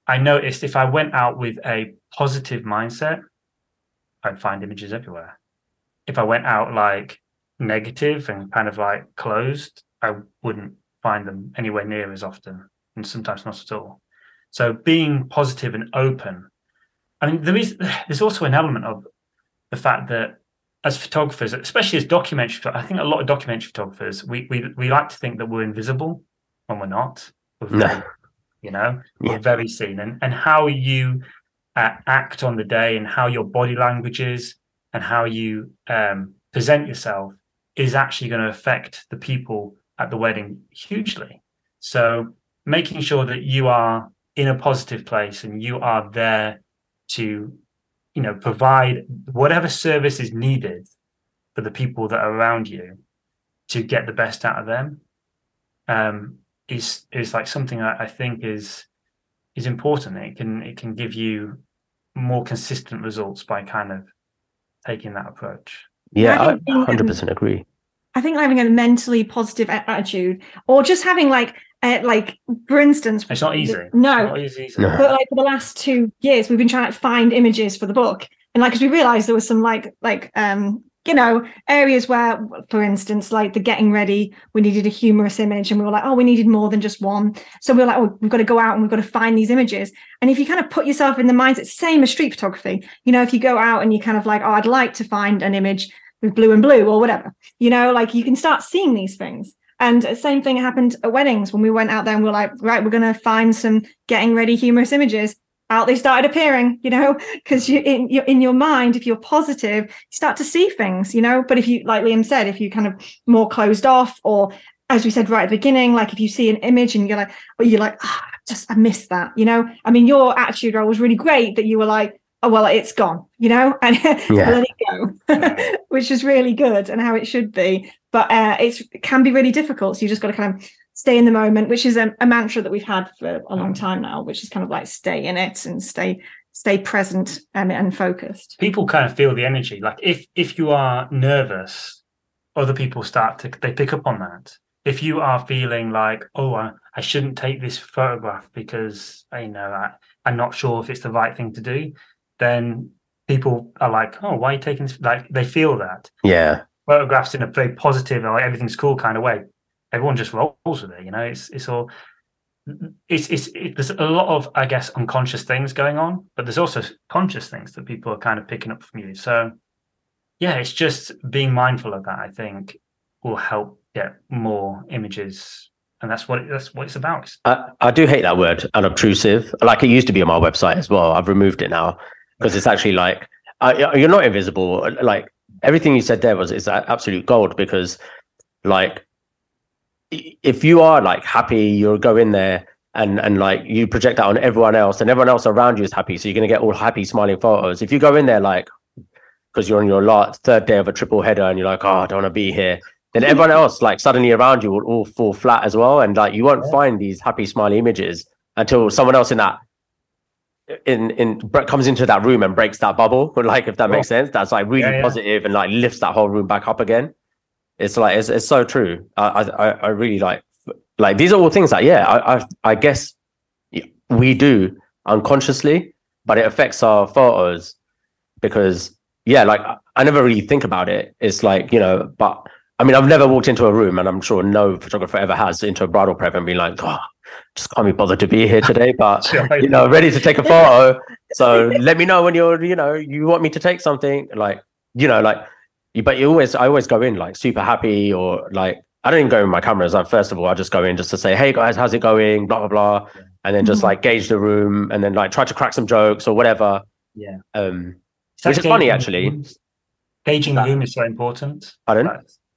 I noticed if I went out with a positive mindset, I'd find images everywhere. If I went out like negative and kind of like closed, I wouldn't find them anywhere near as often, and sometimes not at all. So being positive and open. I mean, there's also an element of the fact that as photographers, especially as documentary, I think a lot of documentary photographers, we like to think that we're invisible when we're not. We're very seen. And how you act on the day, and how your body language is, and how you present yourself is actually going to affect the people at the wedding hugely. So making sure that you are in a positive place and you are there to, you know, provide whatever service is needed for the people that are around you to get the best out of them is like something that I think is important. It can give you more consistent results by kind of taking that approach. Yeah, I 100% agree. I think having a mentally positive attitude, or just having like for instance, it's not easy. No. But like for the last 2 years, we've been trying to find images for the book, and like because we realised there was some like areas where, for instance, like the getting ready, we needed a humorous image, and we were like, oh, we needed more than just one. So we were like, oh, we've got to go out and we've got to find these images. And if you kind of put yourself in the mindset, same as street photography, you know, if you go out and you kind of like, oh, I'd like to find an image with blue and blue or whatever, you know, like you can start seeing these things. And same thing happened at weddings when we went out there and we were like, right, we're going to find some getting ready humorous images. Out they started appearing, you know, because in your mind, if you're positive, you start to see things, you know. But if you, like Liam said, if you kind of more closed off, or as we said right at the beginning, like if you see an image and I missed that, you know. I mean, your attitude was really great that you were like, oh, well, it's gone, you know, and let it go, which is really good and how it should be. But it can be really difficult. So you just got to kind of stay in the moment, which is a mantra that we've had for a long time now, which is kind of like stay in it and stay present and focused. People kind of feel the energy. Like if you are nervous, other people they pick up on that. If you are feeling like, oh, I shouldn't take this photograph because, you know, I'm not sure if it's the right thing to do, then people are like, oh, why are you taking this? Like, they feel that. Yeah. Photographs in a very positive, like everything's cool kind of way. Everyone just rolls with it, you know. It's all there's a lot of, I guess, unconscious things going on, but there's also conscious things that people are kind of picking up from you. So yeah, it's just being mindful of that, I think, will help get more images. And that's what it's about. I do hate that word, unobtrusive. Like, it used to be on my website as well. I've removed it now because it's actually like, you're not invisible. Like, everything you said there is absolute gold, because like, if you are like happy, you'll go in there and like you project that on everyone else, and everyone else around you is happy. So you're going to get all happy, smiling photos. If you go in there like, because you're on your third day of a triple header and you're like, oh, I don't want to be here, then everyone else like suddenly around you will all fall flat as well, and like you won't find these happy smiley images until someone else in that comes into that room and breaks that bubble. But like, if that makes sense, that's like really positive and like lifts that whole room back up again. It's like it's so true. I really like these are all things that I guess we do unconsciously, but it affects our photos because like I never really think about it. It's like, you know, but. I mean, I've never walked into a room, and I'm sure no photographer ever has, into a bridal prep and been like, oh, just can't be bothered to be here today, but, you know, ready to take a photo. So let me know when you're, you know, you want me to take something. Like, you know, like, but I always go in like super happy, or like, I don't even go in my cameras. Like, first of all, I just go in just to say, hey guys, how's it going? Blah, blah, blah. And then just like gauge the room and then like try to crack some jokes or whatever. Yeah. Which is funny actually. Gauging the room is so important.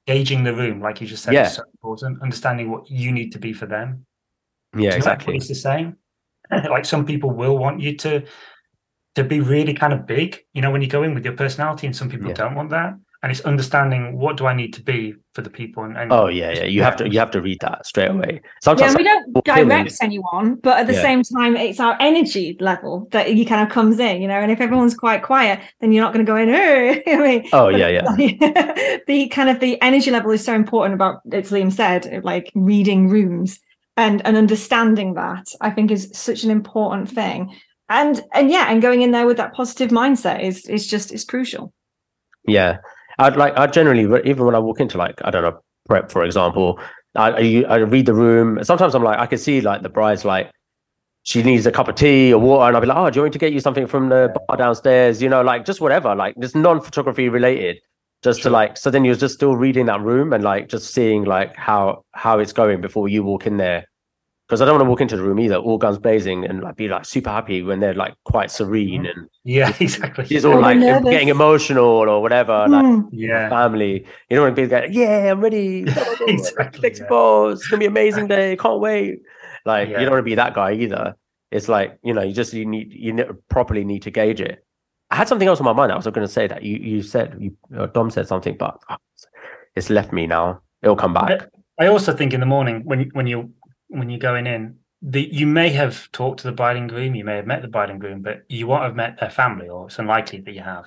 Gauging the room, like you just said, is so important. Understanding what you need to be for them. Yeah, exactly. It's the same. Like some people will want you to be really kind of big, you know, when you go in with your personality, and some people don't want that. And it's understanding what do I need to be for the people. And You have to read that straight away. Sometimes we don't direct anyone, but at the same time, it's our energy level that you kind of comes in, you know. And if everyone's quite quiet, then you're not going to go in. The energy level is so important. About, as Liam said, like reading rooms and understanding that, I think, is such an important thing. And going in there with that positive mindset is crucial. Yeah. I generally, even when I walk into like, I don't know, prep, for example, I read the room. Sometimes I'm like, I can see like the bride's like, she needs a cup of tea or water. And I'll be like, oh, do you want me to get you something from the bar downstairs? You know, like just whatever, like just non-photography related, just to like, so then you're just still reading that room and like just seeing like how it's going before you walk in there. Because I don't want to walk into the room either, all guns blazing, and like be like super happy when they're like quite serene and exactly. She's all like getting emotional or whatever, family. You don't want to be like, yeah, I'm ready. Balls. It's gonna be an amazing day. Can't wait. Like you don't want to be that guy either. It's like, you know, you properly need to gauge it. I had something else on my mind. I was going to say that you said Dom said something, but it's left me now. It'll come back. I also think in the morning when you're going in, you may have talked to the bride and groom, you may have met the bride and groom, but you won't have met their family, or it's unlikely that you have.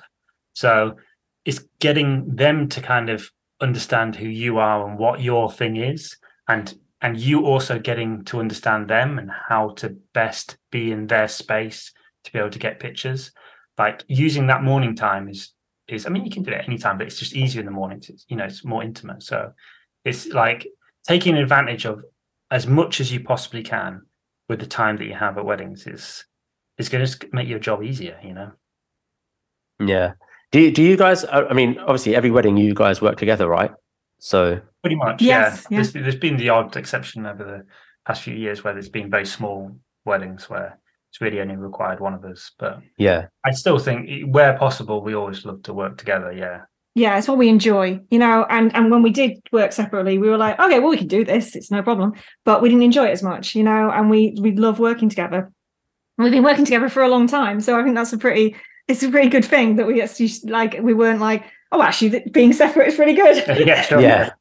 So it's getting them to kind of understand who you are and what your thing is, and you also getting to understand them and how to best be in their space to be able to get pictures. Like using that morning time is I mean, you can do it any time, but it's just easier in the mornings. It's, you know, it's more intimate. So it's like taking advantage of as much as you possibly can with the time that you have at weddings is going to make your job easier, you know? Yeah. Do you guys, I mean, obviously every wedding you guys work together, right? So pretty much. Yes, yeah. There's been the odd exception over the past few years where there's been very small weddings where it's really only required one of us, but I still think where possible, we always love to work together. Yeah. Yeah, it's what we enjoy, you know, and when we did work separately, we were like, okay, well, we can do this. It's no problem. But we didn't enjoy it as much, you know, and we love working together. And we've been working together for a long time. So I think that's it's a pretty good thing that we actually, like, we weren't like, oh, actually, being separate is really good. Yeah, sure. Yeah.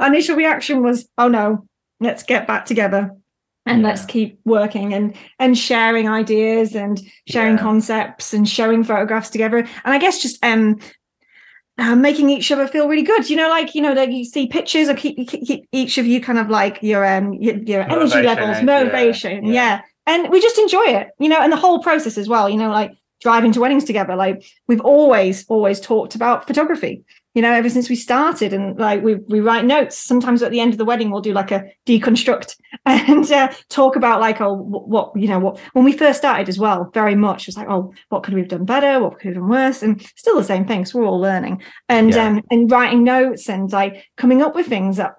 Our initial reaction was, oh, no, let's get back together. And let's keep working and sharing ideas and sharing concepts and showing photographs together. And I guess just making each other feel really good, you know, like, you know, like you see pictures or keep each of you kind of like your energy levels, motivation, and we just enjoy it, you know, and the whole process as well, you know, like driving to weddings together. Like we've always talked about photography, you know, ever since we started, and like we write notes. Sometimes at the end of the wedding, we'll do like a deconstruct and talk about like, oh, what when we first started as well, very much was like, oh, what could we have done better? What could we have done worse? And still the same things. We're all learning and writing notes and like coming up with things that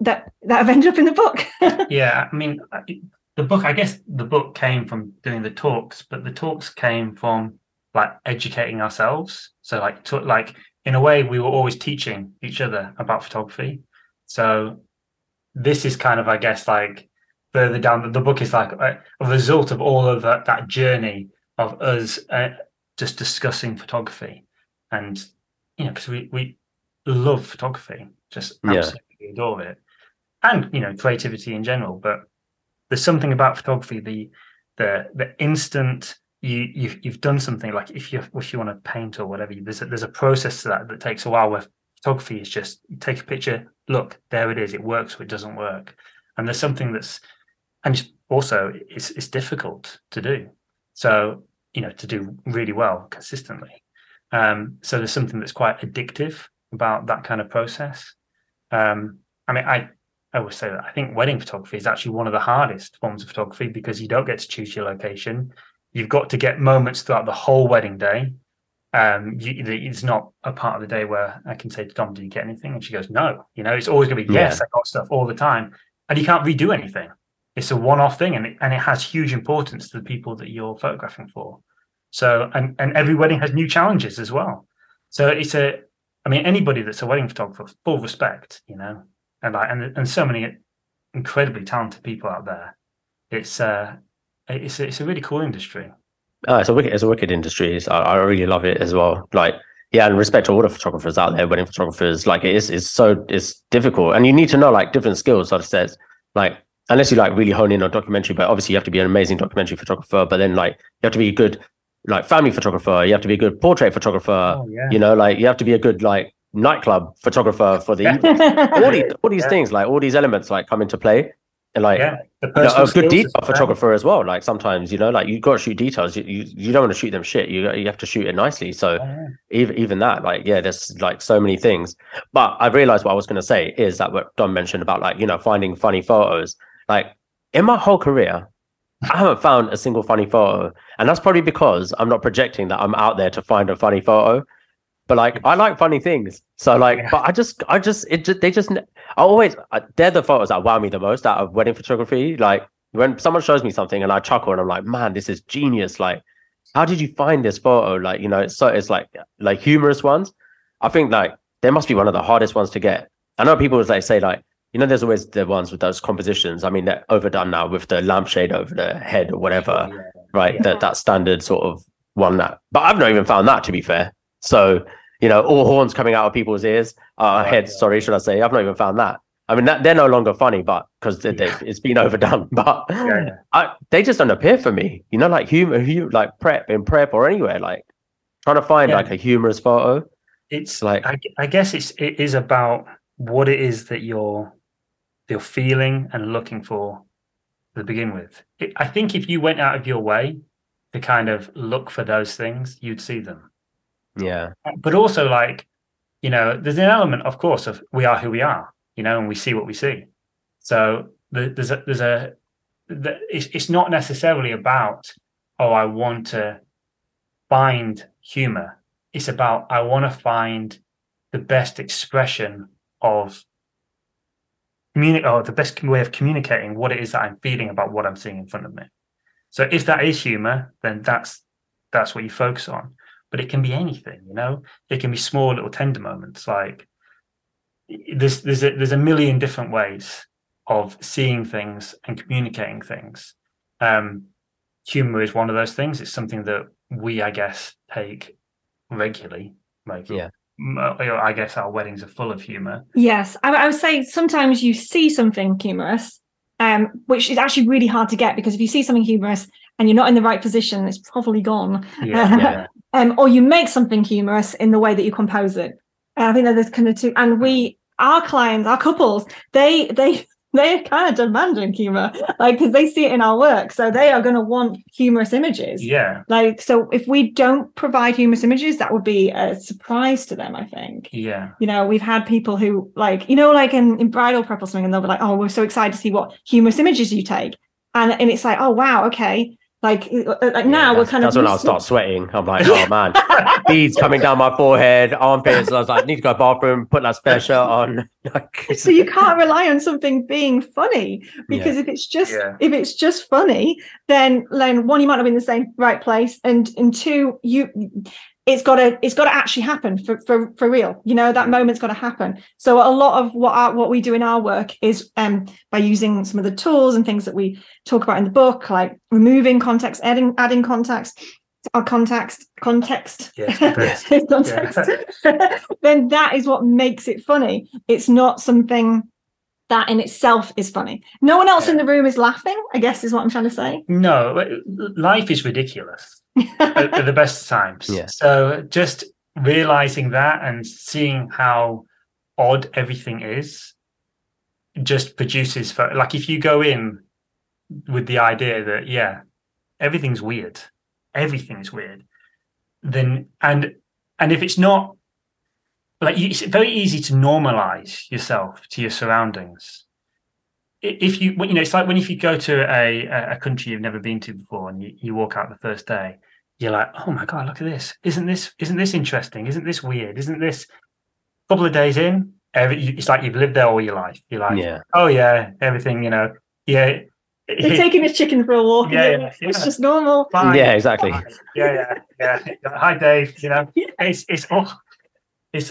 have ended up in the book. Yeah, I mean, I guess the book came from doing the talks, but the talks came from like educating ourselves. So in a way, we were always teaching each other about photography. So this is kind of, I guess, like further down the book is like a result of all of that journey of us just discussing photography. And, you know, because we love photography, just absolutely adore it. And, you know, creativity in general. But there's something about photography, the instant You've done something, like if you want to paint or whatever, there's a process to that takes a while, where photography is just you take a picture, look, there it is, it works or it doesn't work. And there's something it's difficult to do. So, you know, to do really well consistently. So there's something that's quite addictive about that kind of process. I mean, I always say that I think wedding photography is actually one of the hardest forms of photography, because you don't get to choose your location. You've got to get moments throughout the whole wedding day, It's not a part of the day where I can say to Dom, did you get anything? And she goes, no. You know, it's always going to be, yes, I got stuff all the time. And you can't redo anything. It's a one-off thing, and it has huge importance to the people that you're photographing for. So, and every wedding has new challenges as well. So it's a, I mean, anybody that's a wedding photographer, full respect, you know, and so many incredibly talented people out there. It's a really cool industry. It's a wicked industry. I really love it as well. Like, yeah, and respect to all the photographers out there, wedding photographers. Like, it's difficult, and you need to know like different skills. Like I said, like, unless you like really hone in on documentary, but obviously you have to be an amazing documentary photographer. But then like you have to be a good like family photographer. You have to be a good portrait photographer. Oh, yeah. You know, like you have to be a good like nightclub photographer for the all these things, like all these elements like come into play. And like a good detail photographer as well. Like sometimes, you know, like you got to shoot details. You don't want to shoot them shit. You have to shoot it nicely. So even that, like, yeah, there's like so many things. But I realized what I was going to say is that what Don mentioned about like, you know, finding funny photos. Like in my whole career, I haven't found a single funny photo. And that's probably because I'm not projecting that I'm out there to find a funny photo. But like, I like funny things. So like, but they're the photos that wow me the most out of wedding photography. Like when someone shows me something and I chuckle and I'm like, man, this is genius. Like, how did you find this photo? Like, you know, it's like humorous ones. I think like, they must be one of the hardest ones to get. I know people like say like, you know, there's always the ones with those compositions. I mean, they're overdone now with the lampshade over the head or whatever, right? Yeah. That standard sort of one that, but I've not even found that, to be fair. So, you know, all horns coming out of people's ears, heads, sorry, should I say. I've not even found that. I mean, they're no longer funny, but because it's been overdone, but they just don't appear for me, you know, like humor, like prep or anywhere, like trying to find like a humorous photo. It's like, I guess it is about what it is that you're feeling and looking for to begin with. I think if you went out of your way to kind of look for those things, you'd see them. Yeah, but also like, you know, there's an element, of course, of we are who we are, you know, and we see what we see. So it's not necessarily about, oh, I want to find humor. It's about I want to find the best expression of the best way of communicating what it is that I'm feeling about what I'm seeing in front of me. So if that is humor, then that's what you focus on. But it can be anything, you know. It can be small little tender moments. Like there's a million different ways of seeing things and communicating things. Humor is one of those things. It's something that we, I guess, take regularly. Like, I guess our weddings are full of humor. Yes, I would say sometimes you see something humorous, which is actually really hard to get, because if you see something humorous and you're not in the right position, it's probably gone. Or you make something humorous in the way that you compose it. I think that there's kind of two. And our clients, our couples, they're kind of demanding humor, like, because they see it in our work. So they are going to want humorous images. Yeah. Like, so if we don't provide humorous images, that would be a surprise to them, I think. Yeah. You know, we've had people who like, you know, like in bridal prep or something, and they'll be like, oh, we're so excited to see what humorous images you take. And it's like, oh, wow, okay. Like now we're kind of... That's when I'll start sweating. I'm like, oh, man, beads coming down my forehead, armpits. I was like, I need to go to the bathroom, put that spare shirt on. So you can't rely on something being funny, because if it's just funny, then one, you might not be in the same right place, and two, it's got to actually happen for real. You know, that moment's got to happen. So a lot of what we do in our work is by using some of the tools and things that we talk about in the book, like removing context, adding context, or context. Yes, context. Then that is what makes it funny. It's not something that in itself is funny. No one else in the room is laughing, I guess, is what I'm trying to say. No, life is ridiculous. at the best times. Yeah. So just realizing that and seeing how odd everything is just produces like, if you go in with the idea that everything is weird, then and if it's not, like, it's very easy to normalize yourself to your surroundings. If you know, it's like if you go to a country you've never been to before and you walk out the first day you're like, oh my God, look at this. Isn't this interesting? Isn't this weird? Isn't this a couple of days in? It's like you've lived there all your life. You're like, yeah. Oh yeah, everything, you know. Yeah. They're taking a chicken for a walk. Yeah, yeah, yeah. It's just normal. Fine. Yeah, exactly. Fine. Yeah, yeah, yeah. Hi, Dave. You know, it's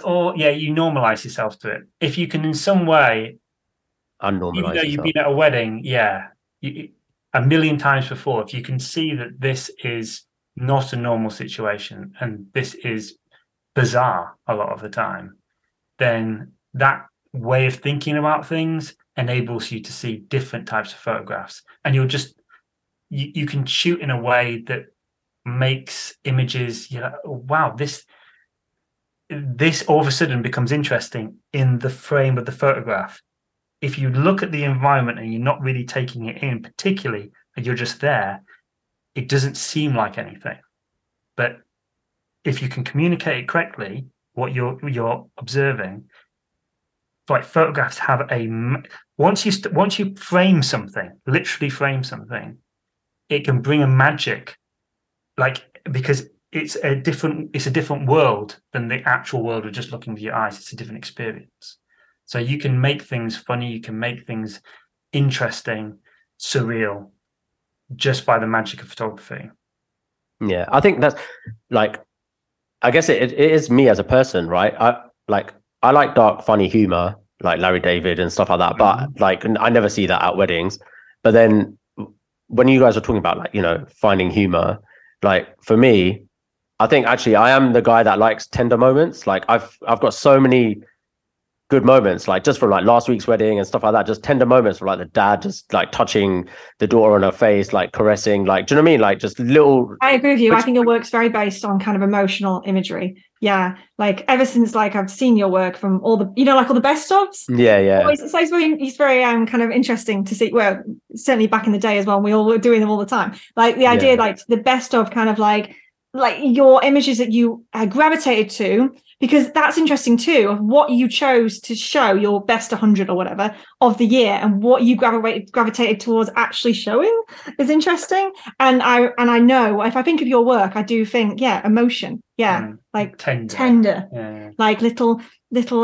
all. Yeah, you normalize yourself to it. If you can, in some way, even though you've been at a wedding, yeah, a million times before. If you can see that this is not a normal situation and this is bizarre a lot of the time, then that way of thinking about things enables you to see different types of photographs, and you can shoot in a way that makes images, you know, wow, this all of a sudden becomes interesting in the frame of the photograph. If you look at the environment and you're not really taking it in particularly, and you're just there, it doesn't seem like anything. But if you can communicate correctly what you're observing, like photographs have once you frame something, literally frame something, it can bring a magic, like, because it's a different world than the actual world of just looking with your eyes. It's a different experience. So you can make things funny, you can make things interesting, surreal, just by the magic of photography. Yeah, I think that's like, I guess it is me as a person, right? I like dark, funny humor, like Larry David and stuff like that. But like, I never see that at weddings. But then when you guys were talking about, like, you know, finding humor, like for me, I think actually I am the guy that likes tender moments. Like I've got so many good moments, like just from like last week's wedding and stuff like that, just tender moments from like the dad just like touching the daughter on her face, like caressing, like, do you know what I mean? Like just little. I agree with you. I think your work's very based on kind of emotional imagery. Yeah, like ever since like I've seen your work from all the, you know, like all the best ofs. Yeah, yeah. So it's very kind of interesting to see. Well, certainly back in the day as well, we all were doing them all the time. Like the idea, like the best of kind of like your images that you gravitated to. Because that's interesting too, of what you chose to show your best 100 or whatever of the year, and what you gravitated towards actually showing is interesting. And I know if I think of your work, I do think, yeah, emotion, yeah, like tender, yeah. Like little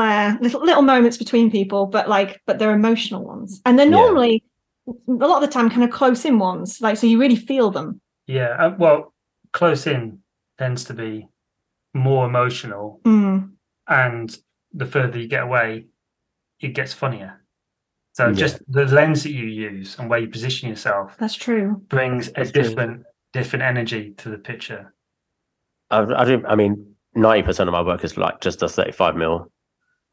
moments between people, but they're emotional ones, and they're normally a lot of the time kind of close in ones, like so you really feel them. Yeah, well, close in tends to be more emotional, and the further you get away, it gets funnier. So just the lens that you use and where you position yourself, that's true, brings a different energy to the picture. I mean 90% of my work is like just a 35 mil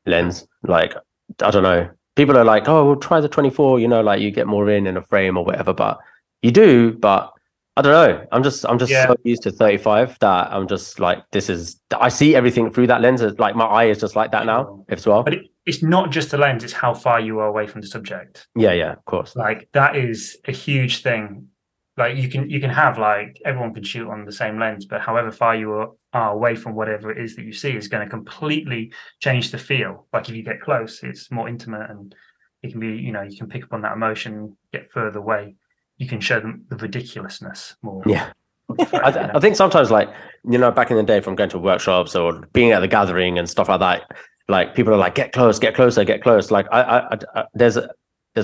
lens. Like, I don't know, people are like, oh, we'll try the 24, you know, like you get more in a frame or whatever, but you do, but I don't know. I'm just so used to 35 that I'm just like, I see everything through that lens. Like my eye is just like that now as well. But it's not just the lens, it's how far you are away from the subject. Yeah, yeah, of course. Like that is a huge thing. Like you can have, like, everyone can shoot on the same lens, but however far you are away from whatever it is that you see is going to completely change the feel. Like if you get close, it's more intimate and it can be, you know, you can pick up on that emotion, get further away. You can show them the ridiculousness more. Yeah. I think sometimes, like, you know, back in the day from going to workshops or being at the gathering and stuff like that, like people are like, get close. Like I there's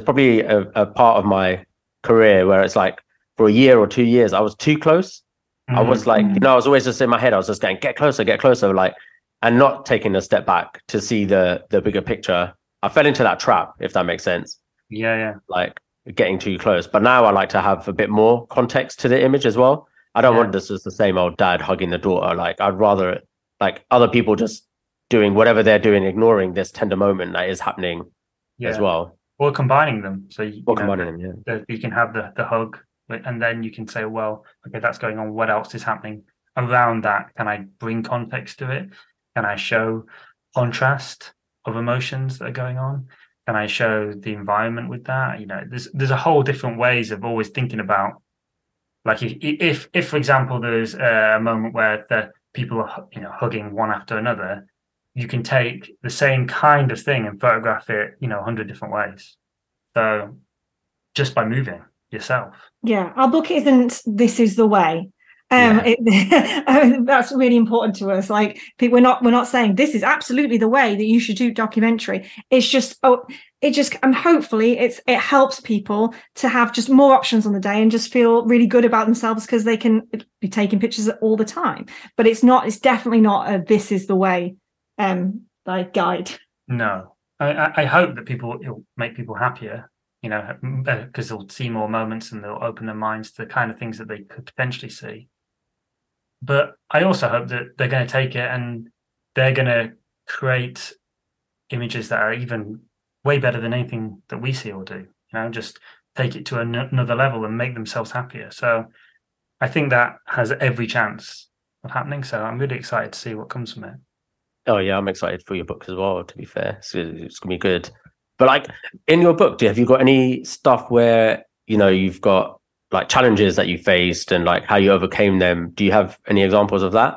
probably a part of my career where it's like for a year or 2 years, I was too close. I was like, you know, I was always just in my head. I was just going, get closer. Like, and not taking a step back to see the bigger picture. I fell into that trap, if that makes sense. Yeah. Yeah. Like, getting too close. But now I like to have a bit more context to the image as well. I don't want this as the same old dad hugging the daughter. Like I'd rather like other people just doing whatever they're doing, ignoring this tender moment that is happening as well. Or combining them. So you can have the hug, and then you can say, well, okay, that's going on. What else is happening around that? Can I bring context to it? Can I show contrast of emotions that are going on? Can I show the environment with that? You know, there's a whole different ways of always thinking about, like, if for example, there's a moment where the people are, you know, hugging one after another, you can take the same kind of thing and photograph it, you know, 100 different ways. So just by moving yourself. Yeah, our book isn't This Is the Way. That's really important to us. Like, we're not saying this is absolutely the way that you should do documentary. It's just, and hopefully it helps people to have just more options on the day and just feel really good about themselves because they can be taking pictures all the time. But it's definitely not a this is the way like guide. No, I hope that it'll make people happier, you know, because they'll see more moments and they'll open their minds to the kind of things that they could potentially see. But I also hope that they're going to take it and they're going to create images that are even way better than anything that we see or do, you know, just take it to another level and make themselves happier. So I think that has every chance of happening. So I'm really excited to see what comes from it. Oh, yeah, I'm excited for your book as well, to be fair. So it's going to be good. But like in your book, have you got any stuff where, you know, you've got like challenges that you faced and like how you overcame them? Do you have any examples of that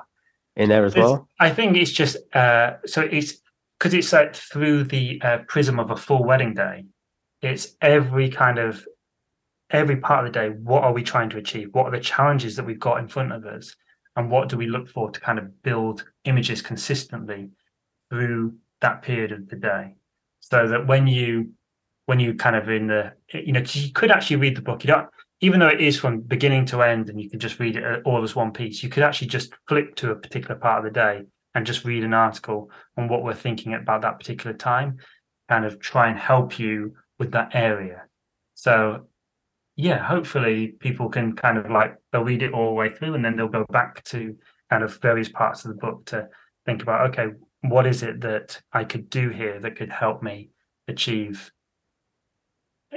in there as well? I think it's just because it's like through the prism of a full wedding day. It's every part of the day. What are we trying to achieve? What are the challenges that we've got in front of us? And what do we look for to kind of build images consistently through that period of the day? So that when you kind of in the, you know, you could actually read the book, you don't, even though it is from beginning to end and you can just read it all as one piece, you could actually just flip to a particular part of the day and just read an article on what we're thinking about that particular time, kind of try and help you with that area. So, yeah, hopefully people can kind of like, they'll read it all the way through and then they'll go back to kind of various parts of the book to think about, okay, what is it that I could do here that could help me achieve,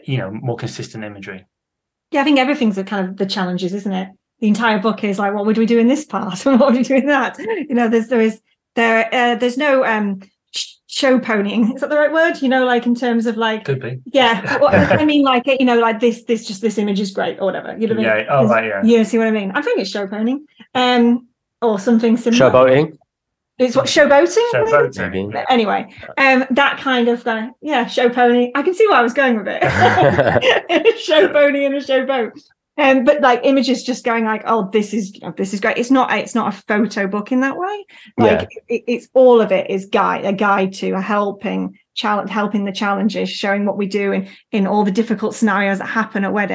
you know, more consistent imagery? Yeah, I think everything's kind of the challenges, isn't it? The entire book is like, what would we do in this part? And what would we do in that? You know, there's no show ponying. Is that the right word? You know, like in terms of like, could be. Yeah. Well, I mean, like, you know, like this image is great or whatever. You know what I mean? Yeah. Oh, right. Yeah. You see what I mean? I think it's show ponying, or something similar. Showboating. It's what, showboating? Showboating. But anyway, that kind of thing. Yeah, show pony. I can see where I was going with it. Show pony and a showboat. But like images just going like, oh, this is great. It's not a photo book in that way. Like it's all of it is a guide to helping the challenges, showing what we do in all the difficult scenarios that happen at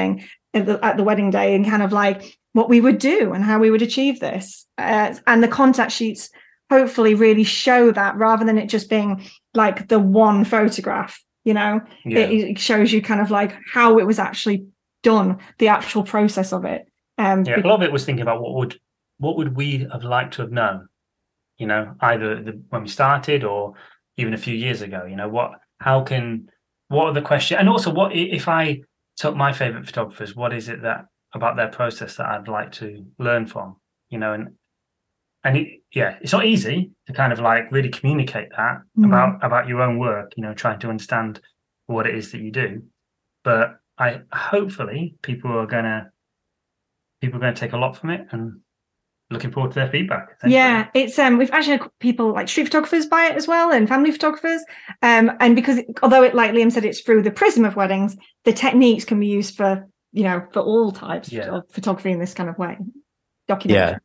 the wedding day, and kind of like what we would do and how we would achieve this. And the contact sheets hopefully really show that, rather than it just being like the one photograph, you know. Yeah. It shows you kind of like how it was actually done, the actual process of it. A lot of it was thinking about what would we have liked to have known, you know, either when we started or even a few years ago, you know, what are the questions, and also what if I took my favorite photographers, what is it that about their process that I'd like to learn from, you know. And it's not easy to kind of like really communicate that about your own work, you know, trying to understand what it is that you do. But hopefully people are going to take a lot from it, and looking forward to their feedback. Yeah, it's we've actually had people like street photographers buy it as well, and family photographers. And because although it, like Liam said, it's through the prism of weddings, the techniques can be used for, you know, for all types of photography in this kind of way. Documentary.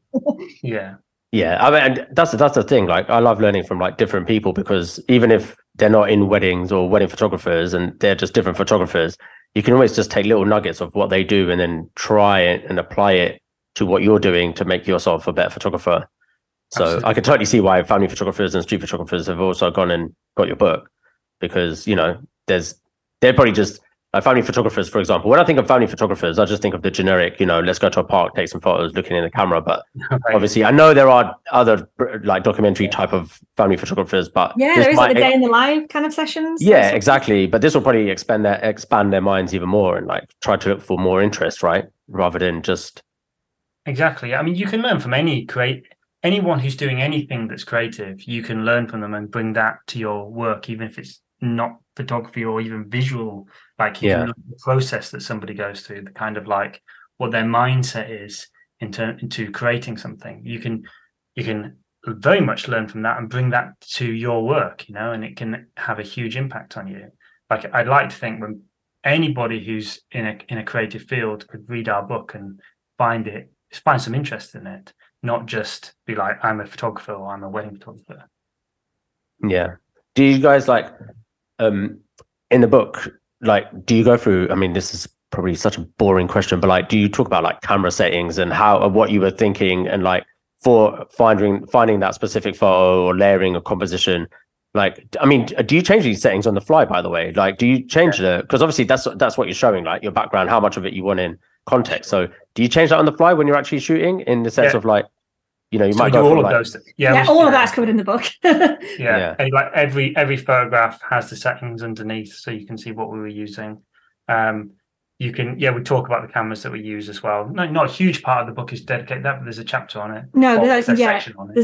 Yeah. Yeah, I mean, and that's the thing. Like, I love learning from like different people, because even if they're not in weddings or wedding photographers, and they're just different photographers, you can always just take little nuggets of what they do and then try it and apply it to what you're doing to make yourself a better photographer. So absolutely. I can totally see why family photographers and street photographers have also gone and got your book, because, you know, they're probably just like family photographers, for example. When I think of family photographers, I just think of the generic, you know, let's go to a park, take some photos, looking in the camera. But obviously, I know there are other like documentary type of family photographers. But there is like a day in the life kind of sessions. Yeah, exactly. But this will probably expand their minds even more, and like try to look for more interest, right? Rather than just exactly. I mean, you can learn from anyone who's doing anything that's creative. You can learn from them and bring that to your work, even if it's not photography or even visual. Like you can look at the process that somebody goes through, the kind of like what their mindset is into creating something. You can very much learn from that and bring that to your work, you know, and it can have a huge impact on you. Like, I'd like to think when anybody who's in a creative field could read our book and find it find some interest in it, not just be like, I'm a photographer or I'm a wedding photographer. Yeah. Do you guys like, in the book, like, do you go through, I mean, this is probably such a boring question, but like, do you talk about like camera settings and how, or what you were thinking and like for finding that specific photo or layering or composition? Like, I mean, do you change these settings on the fly, by the way? Like, do you change the, because obviously that's what you're showing, like your background, how much of it you want in context. So do you change that on the fly when you're actually shooting in the sense of like, you know, you so might go do all of like, those. All of that's covered in the book. And like every photograph has the settings underneath, so you can see what we were using. You can, we talk about the cameras that we use as well. No, not a huge part of the book is dedicated to that, but there's a chapter on it. There's a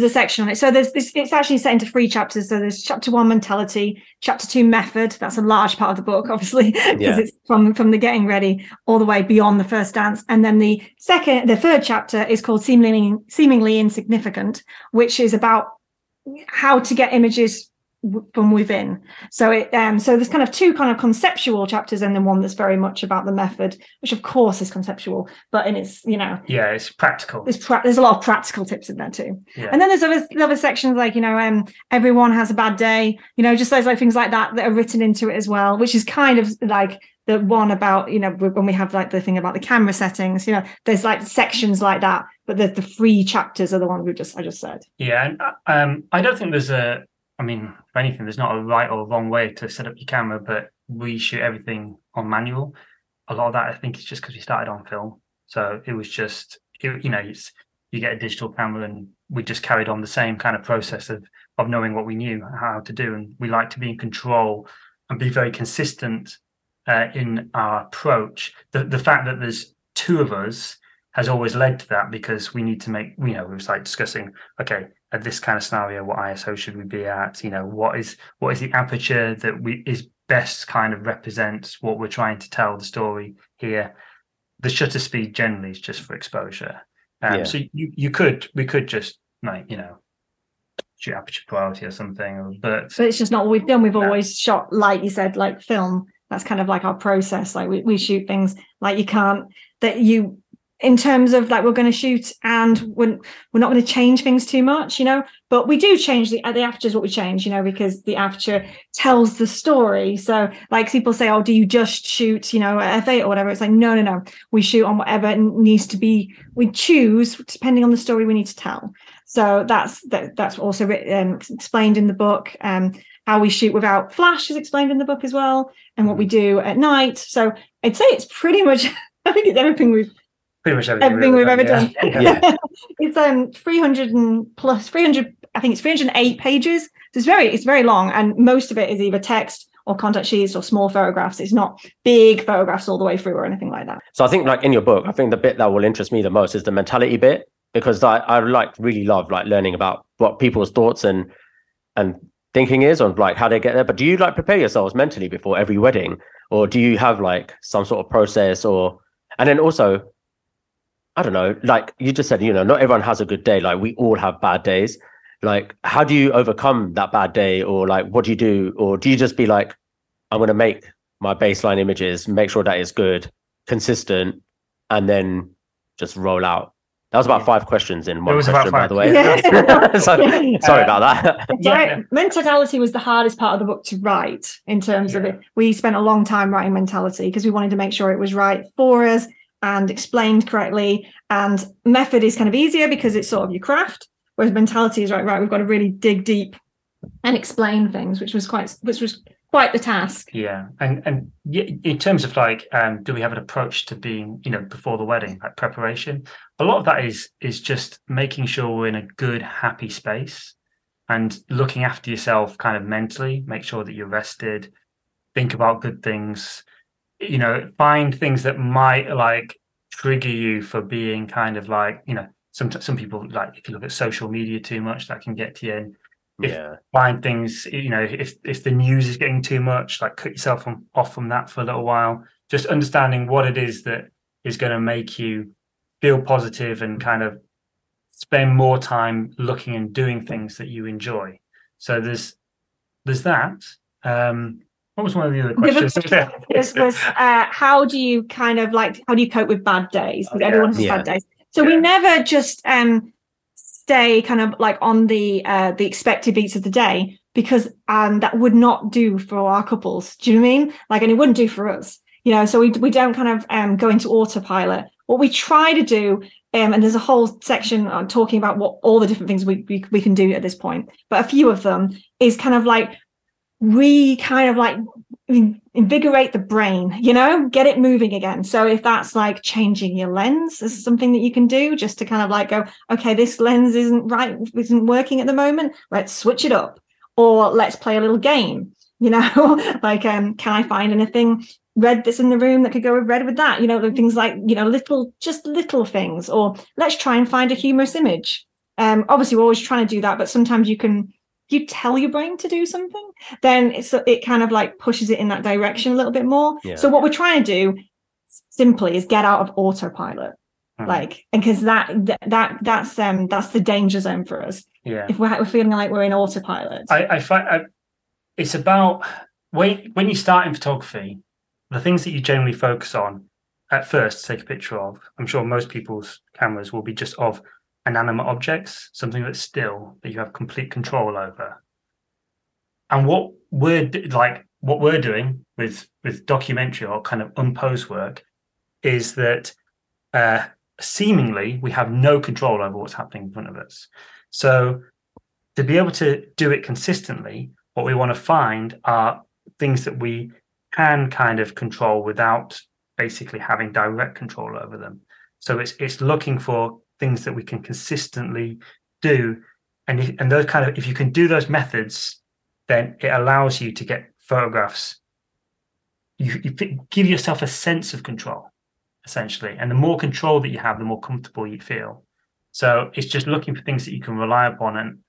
section on it. So there's this, it's actually set into 3 chapters. So there's chapter 1, mentality, chapter 2, method. That's a large part of the book, obviously, because it's from the getting ready all the way beyond the first dance. And then the third chapter is called seemingly insignificant, which is about how to get images from within. So it so there's kind of 2 kind of conceptual chapters, and then one that's very much about the method, which of course is conceptual, but in its it's practical. There's a lot of practical tips in there too. And then there's other sections like everyone has a bad day, just those like things like that are written into it as well, which is kind of like the one about when we have like the thing about the camera settings. There's like sections like that, but the 3 chapters are the ones I just said. I don't think there's a, I mean, if anything, there's not a right or wrong way to set up your camera, but we shoot everything on manual. A lot of that, I think, is just because we started on film. So it was just, you get a digital camera and we just carried on the same kind of process of knowing what we knew, how to do. And we like to be in control and be very consistent in our approach. The fact that there's 2 of us has always led to that, because we need to make, it was like discussing, okay, at this kind of scenario, what ISO should we be at? What is the aperture that is best kind of represents what we're trying to tell the story here. The shutter speed generally is just for exposure. So we could just like, shoot aperture priority or something, but it's just not what we've done. We've always shot, like you said, like film. That's kind of like our process. Like we shoot things like in terms of like, we're going to shoot and we're not going to change things too much, but we do change the aperture is what we change, because the aperture tells the story. So like people say, oh, do you just shoot, at f8 or whatever? It's like, no. We shoot on whatever needs to be, we choose depending on the story we need to tell. So that's also explained in the book. How we shoot without flash is explained in the book as well, and what we do at night. So I'd say it's pretty much, I think it's everything we've, pretty much everything we've ever done. It's 300 I think it's 308 pages. So it's very long, and most of it is either text or contact sheets or small photographs. It's not big photographs all the way through or anything like that. So I think like in your book, I think the bit that will interest me the most is the mentality bit, because I like really love like learning about what people's thoughts and thinking is on like how they get there. But do you like prepare yourselves mentally before every wedding, or do you have like some sort of process? Or and then also, I don't know, like you just said, not everyone has a good day. Like we all have bad days. Like, how do you overcome that bad day? Or like, what do you do? Or do you just be like, I'm going to make my baseline images, make sure that it's good, consistent, and then just roll out? That was about 5 questions in one question, by the way. Yeah. Sorry about that. Mentality was the hardest part of the book to write in terms of it. We spent a long time writing mentality because we wanted to make sure it was right for us and explained correctly. And method is kind of easier because it's sort of your craft, whereas mentality is right, we've got to really dig deep and explain things, which was quite the task. And in terms of like, do we have an approach to being, before the wedding, like preparation? A lot of that is just making sure we're in a good, happy space and looking after yourself kind of mentally. Make sure that you're rested, think about good things, find things that might like trigger you for being kind of like, some people, like if you look at social media too much, that can get to you. And find things, if the news is getting too much, like cut yourself off from that for a little while. Just understanding what it is that is going to make you feel positive and kind of spend more time looking and doing things that you enjoy. So there's that. What was one of the other questions? This was how do you cope with bad days? Because everyone has bad days. So we never just stay kind of like on the expected beats of the day, because that would not do for our couples. Do you know what I mean? Like, and it wouldn't do for us, you know. So we don't kind of go into autopilot. What we try to do, and there's a whole section on talking about what all the different things we can do at this point, but a few of them is kind of like invigorate the brain, you know, get it moving again. So if that's like changing your lens, this is something that you can do just to kind of like go, okay, this lens isn't right, isn't working at the moment. Let's switch it up, or let's play a little game, you know, like can I find anything red that's in the room that could go with red with that, you know, things like, you know, little things, or let's try and find a humorous image. Obviously we're always trying to do that, but sometimes you tell your brain to do something, then it kind of like pushes it in that direction a little bit more. Yeah. So what we're trying to do simply is get out of autopilot, like, because that's the danger zone for us. Yeah, if we're feeling like we're in autopilot. I find it's about when you start in photography, the things that you generally focus on at first to take a picture of, I'm sure most people's cameras will be just of inanimate objects, something that's still, that you have complete control over. And what we're doing with documentary or kind of unposed work is that seemingly we have no control over what's happening in front of us. So to be able to do it consistently, what we want to find are things that we can kind of control without basically having direct control over them. So it's looking for things that we can consistently do, and those kind of, if you can do those methods, then it allows you to get photographs. You give yourself a sense of control, essentially, and the more control that you have, the more comfortable you feel. So it's just looking for things that you can rely upon,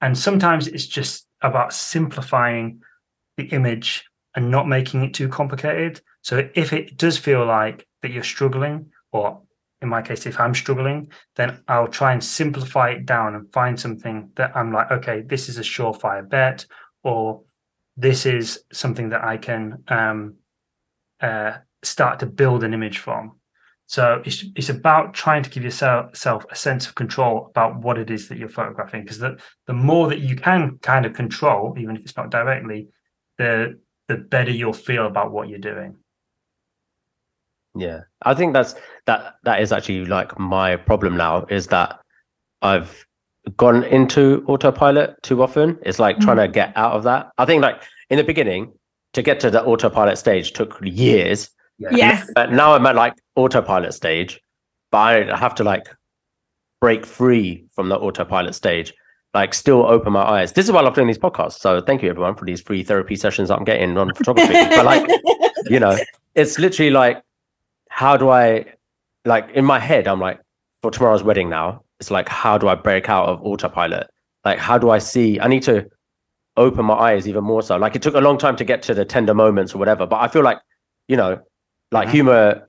and sometimes it's just about simplifying the image and not making it too complicated. So if it does feel like that you're struggling, or in my case, if I'm struggling, then I'll try and simplify it down and find something that I'm like, okay, this is a surefire bet, or this is something that I can start to build an image from. So it's about trying to give yourself a sense of control about what it is that you're photographing, because the more that you can kind of control, even if it's not directly, the better you'll feel about what you're doing. Yeah, I think that is actually like my problem now, is that I've gone into autopilot too often. It's like trying to get out of that. I think like in the beginning, to get to the autopilot stage took years. Yeah. Yes. But now I'm at like autopilot stage, but I have to like break free from the autopilot stage, like still open my eyes. This is why I love doing these podcasts. So thank you everyone for these free therapy sessions that I'm getting on photography. But like, you know, it's literally like, how do I, like in my head, I'm like, for tomorrow's wedding now, it's like, how do I break out of autopilot? Like, how do I see? I need to open my eyes even more so. Like, it took a long time to get to the tender moments or whatever, but I feel like, you know, like humor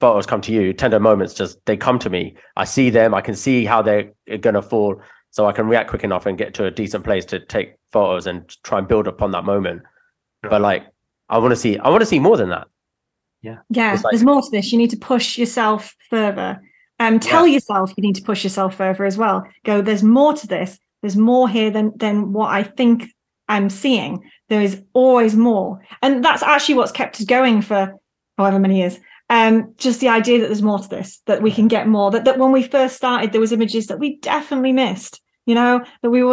photos come to you, tender moments just, they come to me. I see them, I can see how they're going to fall, so I can react quick enough and get to a decent place to take photos and try and build upon that moment. Yeah. But like, I want to see more than that. Yeah, like, there's more to this. You need to push yourself further. Tell yourself you need to push yourself further as well. Go, there's more to this. There's more here than what I think I'm seeing. There is always more. And that's actually what's kept us going for however many years. Just the idea that there's more to this, that we can get more, that when we first started, there was images that we definitely missed, you know, but we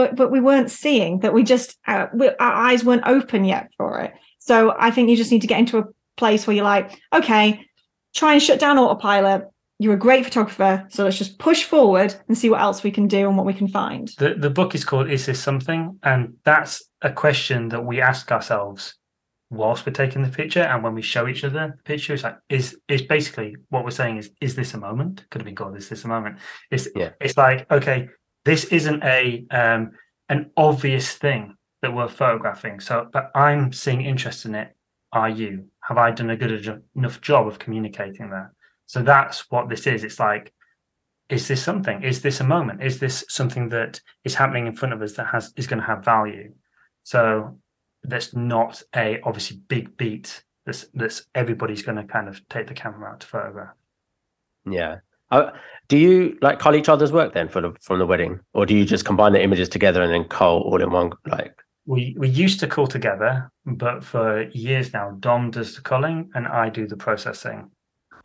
weren't seeing, that we just, our eyes weren't open yet for it. So I think you just need to get into a place where you're like, okay, try and shut down autopilot. You're a great photographer, so let's just push forward and see what else we can do and what we can find. The book is called Is This Something? And that's a question that we ask ourselves whilst we're taking the picture, and when we show each other the picture, it's like, it's basically what we're saying is this a moment? Could have been called Is This a Moment? It's like, okay, this isn't an obvious thing that we're photographing. So, but I'm seeing interest in it. Are you? Have I done a good enough job of communicating that? So that's what this is. It's like, is this something? Is this a moment? Is this something that is happening in front of us that is going to have value? So that's not a obviously big beat that's everybody's going to kind of take the camera out to photograph. Yeah, Do you like cull each other's work then from the wedding, or do you just combine the images together and then cull all in one? Like we used to cull together, but for years now, Dom does the culling and I do the processing.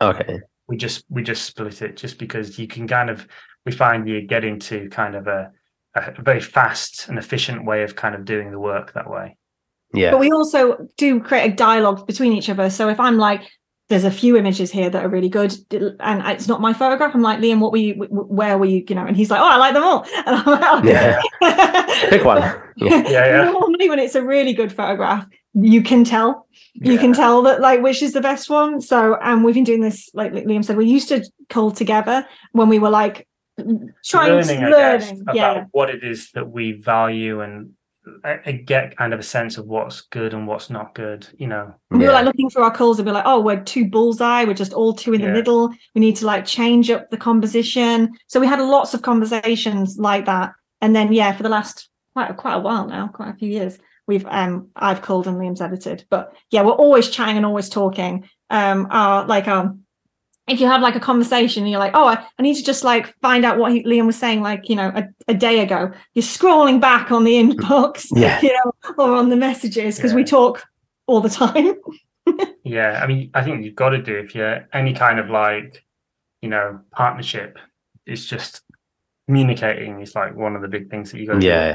Okay. We just split it just because you can kind of, we find you get into kind of a very fast and efficient way of kind of doing the work that way. Yeah. But we also do create a dialogue between each of us. So if I'm like, there's a few images here that are really good and it's not my photograph, I'm like, Liam, where were you, you know, and he's like, oh, I like them all. And I'm like, okay. Yeah. Pick one. Yeah. Normally when it's a really good photograph, you can tell. Yeah. You can tell that, like, which is the best one. So, and we've been doing this, like Liam said, we used to cull together when we were like learning about what it is that we value, and I get kind of a sense of what's good and what's not good, you know. We were like looking through our culls and be like, oh, we're too bullseye, we're just all too in the middle. We need to like change up the composition. So we had lots of conversations like that, and then for the last quite a while now, quite a few years, we've I've culled and Liam's edited, but we're always chatting and always talking. If you have like a conversation and you're like, oh, I need to just like find out what Liam was saying, like, you know, a day ago, you're scrolling back on the inbox, you know, or on the messages, because we talk all the time. I mean, I think you've got to do, if you're any kind of like, you know, partnership, it's just communicating is like one of the big things that you got to do.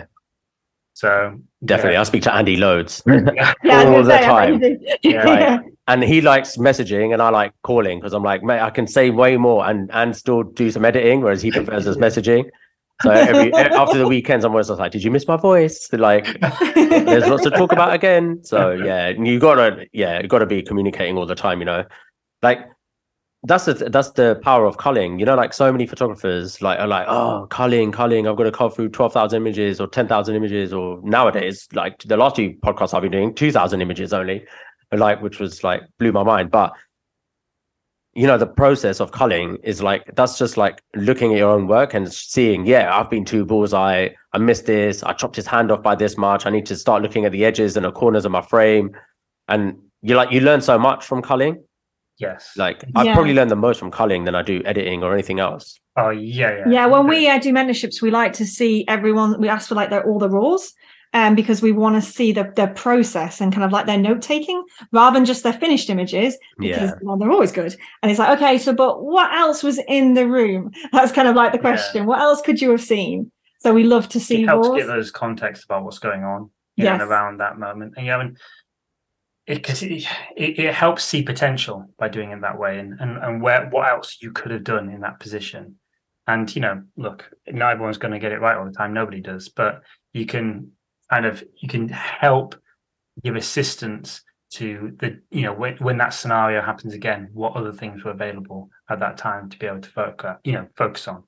So definitely, I speak to Andy loads all the time. And he likes messaging and I like calling, because I'm like, mate, I can say way more and still do some editing, whereas he prefers us messaging. So after the weekends, I'm always like, did you miss my voice? Like, there's lots to talk about again. So you gotta be communicating all the time, you know. Like that's the power of culling, you know. Like so many photographers are like, oh, culling, I've got to cull through 12,000 images or 10,000 images, or nowadays, like the last two podcasts I've been doing, 2,000 images only, like, which was like blew my mind. But you know, the process of culling is like, that's just like looking at your own work and seeing, I've been too bullseye, I missed this, I chopped his hand off by this much, I need to start looking at the edges and the corners of my frame. And you learn so much from culling. Yes. Like I probably learned the most from culling than I do editing or anything else. Oh yeah. When we do mentorships, we like to see everyone. We ask for like all the raws, because we want to see their process and kind of like their note taking, rather than just their finished images, because they're always good. And it's like, okay, so but what else was in the room? That's kind of like the question. What else could you have seen? So we love to see. It helps raws. Give those context about what's going on and around that moment, and it helps see potential by doing it that way, and what else you could have done in that position. And, you know, look, not everyone's going to get it right all the time. Nobody does. But you can help give assistance to the, you know, when that scenario happens again, what other things were available at that time to be able to focus on.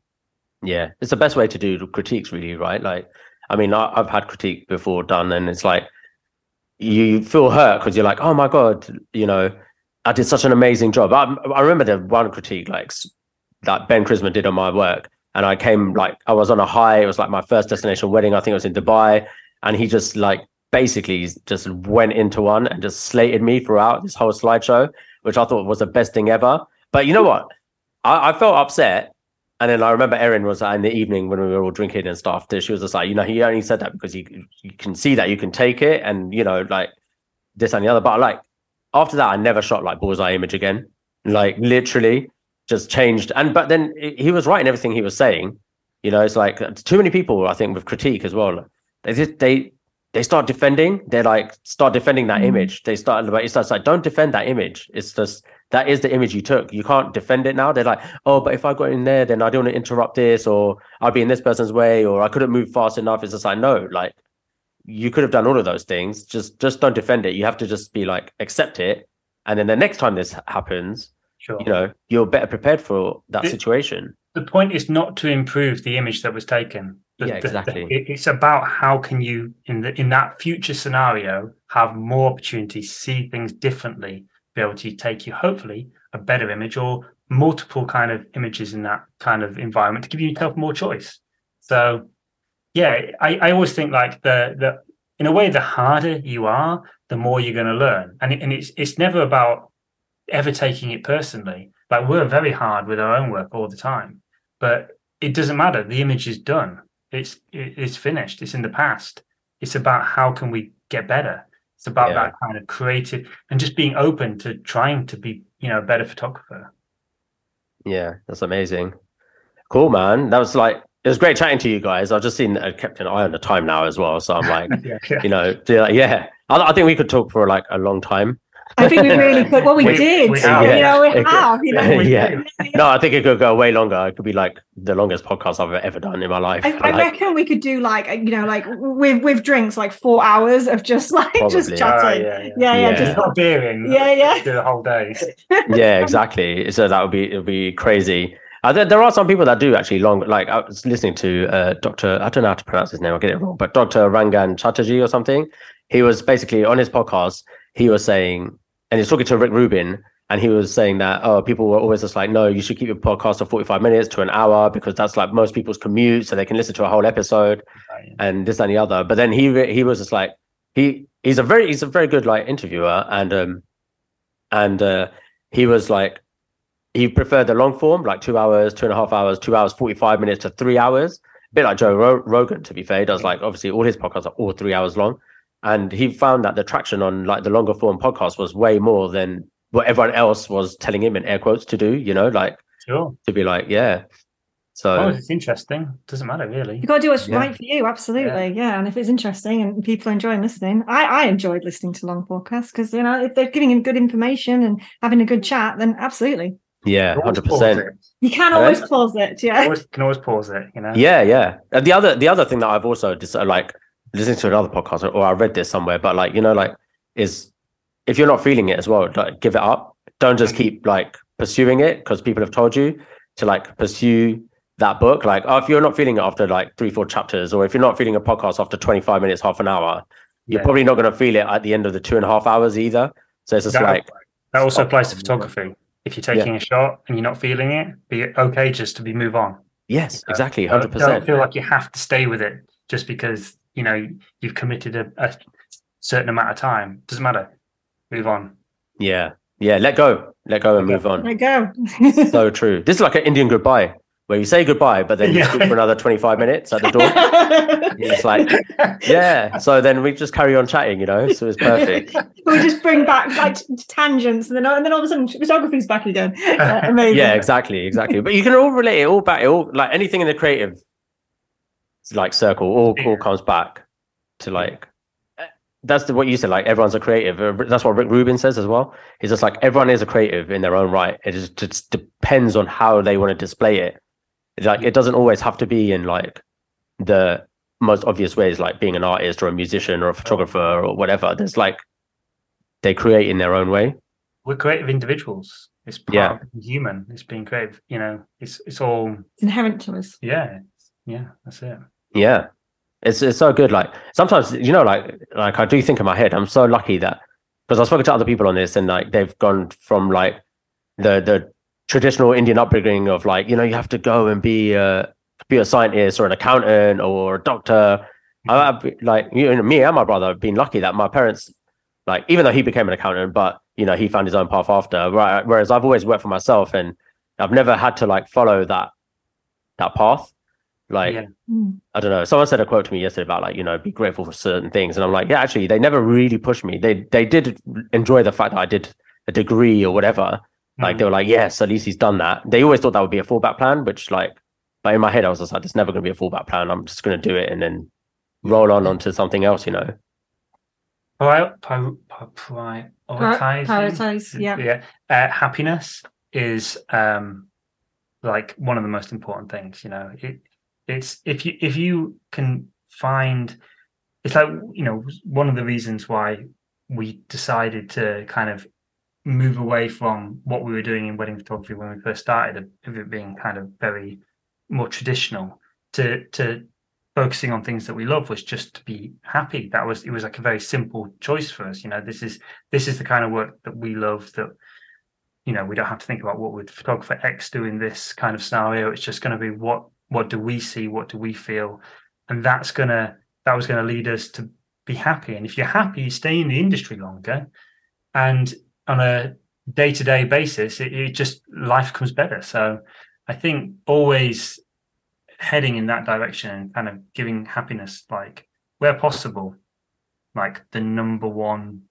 Yeah, it's the best way to do critiques, really, right? Like, I mean, I've had critique before done, and it's like, you feel hurt because you're like, oh my god, you know, I did such an amazing job. I remember the one critique like that Ben Chrisman did on my work, and I came like, I was on a high, it was like my first destination wedding, I think it was in Dubai, and he just like basically just went into one and just slated me throughout this whole slideshow, which I thought was the best thing ever. But you know what, I felt upset. And then I remember Erin was in the evening when we were all drinking and stuff, she was just like, you know, he only said that because you can see that you can take it, and, you know, like this and the other. But like after that, I never shot like bullseye image again, like literally just changed. And but then he was right in everything he was saying. You know, it's like too many people, I think, with critique as well, like, they start defending. They like start defending that image. They start like, it's like, don't defend that image. It's just, that is the image you took. You can't defend it now. They're like, oh, but if I got in there, then I don't want to interrupt this, or I'd be in this person's way, or I couldn't move fast enough. It's just like, no, like you could have done all of those things. Just don't defend it. You have to just be like, accept it. And then the next time this happens, you know, you're better prepared for that situation. The point is not to improve the image that was taken. It's about how can you, in that future scenario, have more opportunities, see things differently, be able to take you hopefully a better image or multiple kind of images in that kind of environment to give yourself more choice. So I always think like the in a way, the harder you are, the more you're going to learn, and it's never about ever taking it personally, Like, we're very hard with our own work all the time, but it doesn't matter. The image is done. It's finished. It's in the past. It's about how can we get better. It's about that kind of creative and just being open to trying to be, you know, a better photographer. Yeah, that's amazing. Cool, man. That was like, it was great chatting to you guys. I've just seen, I kept an eye on the time now as well. So I'm like, you know, I think we could talk for like a long time. I think we really could. Well, we did. We have. No, I think it could go way longer. It could be like the longest podcast I've ever done in my life. I reckon we could do like, you know, like with drinks, like 4 hours of just like just chatting. Just not beering. Do the whole day. Yeah, exactly. So that would be, it'd be crazy. There are some people that do actually long, like I was listening to Dr. I don't know how to pronounce his name. I'll get it wrong, but Dr. Rangan Chatterjee or something. He was basically on his podcast. He was saying, and he's talking to Rick Rubin, and he was saying that, oh, people were always just like, no, you should keep your podcast to 45 minutes to an hour because that's like most people's commute, so they can listen to a whole episode, and this and the other. But then he was just like, he's a very good like interviewer, and he was like, he preferred the long form, like 2 hours, 2.5 hours, 2 hours, 45 minutes to 3 hours. A bit like Joe Rogan, to be fair. He does like, obviously all his podcasts are all 3 hours long. And he found that the traction on like the longer form podcast was way more than what everyone else was telling him in air quotes to do, you know, like to be like, So it's interesting. Doesn't matter really. You got to do what's right for you. Absolutely. Yeah. And if it's interesting and people enjoy listening, I enjoyed listening to long podcasts because, you know, if they're giving him good information and having a good chat, then absolutely. Yeah, 100%. You can always pause it. Yeah. You can always pause it, you know? Yeah. Yeah. And the other thing that I've also just like, listening to another podcast or I read this somewhere, but like, you know, like is if you're not feeling it as well, like give it up. Don't just keep like pursuing it because people have told you to like pursue that book. Like, oh, if you're not feeling it after like 3-4 chapters, or if you're not feeling a podcast after 25 minutes, half an hour, you're probably not going to feel it at the end of the 2.5 hours either. So it's just that also applies to photography. If you're taking a shot and you're not feeling it, be okay just to be move on. Yes, exactly. 100%. Don't feel like you have to stay with it just because, you know, you've committed a certain amount of time. Doesn't matter. Move on. Yeah. Yeah. Let go and move on. Let go. So true. This is like an Indian goodbye where you say goodbye, but then you speak for another 25 minutes at the door. It's like, yeah. So then we just carry on chatting, you know, so it's perfect. We just bring back like tangents and then all of a sudden photography's back again. Amazing. Yeah, exactly. But you can all relate it all back. It all, like anything in the creative, like circle all comes back to like that's what you said, like everyone's a creative. That's what Rick Rubin says as well. He's just like everyone is a creative in their own right. It just depends on how they want to display it. Like it doesn't always have to be in like the most obvious ways, like being an artist or a musician or a photographer or whatever. There's like they create in their own way. We're creative individuals. It's part of being human. It's being creative, you know. It's all, it's inherent to us. Yeah, that's it. Yeah, it's so good. Like sometimes, you know, like I do think in my head, I'm so lucky that because I've spoken to other people on this and like they've gone from like the traditional Indian upbringing of like, you know, you have to go and be a scientist or an accountant or a doctor. I've like, you know, me and my brother have been lucky that my parents, like, even though he became an accountant, but you know, he found his own path after. Right? Whereas I've always worked for myself and I've never had to like follow that path. Like, I don't know, someone said a quote to me yesterday about like, you know, be grateful for certain things. And I'm like, yeah, actually, they never really pushed me. They did enjoy the fact that I did a degree or whatever. Like, they were like, yes, at least he's done that. They always thought that would be a fallback plan, which like, but in my head, I was just like, there's never going to be a fallback plan. I'm just going to do it and then roll on onto something else, you know. Prioritize, yeah. Happiness is like one of the most important things, you know. It's if you can find, it's like, you know, one of the reasons why we decided to kind of move away from what we were doing in wedding photography when we first started, of it being kind of very more traditional, to focusing on things that we love, was just to be happy. It was like a very simple choice for us, you know. This is the kind of work that we love, that, you know, we don't have to think about what would photographer X do in this kind of scenario. It's just going to be what do we see? What do we feel? And that was going to lead us to be happy. And if you're happy, you stay in the industry longer. And on a day-to-day basis, it just, life comes better. So I think always heading in that direction and kind of giving happiness, like where possible, like the number one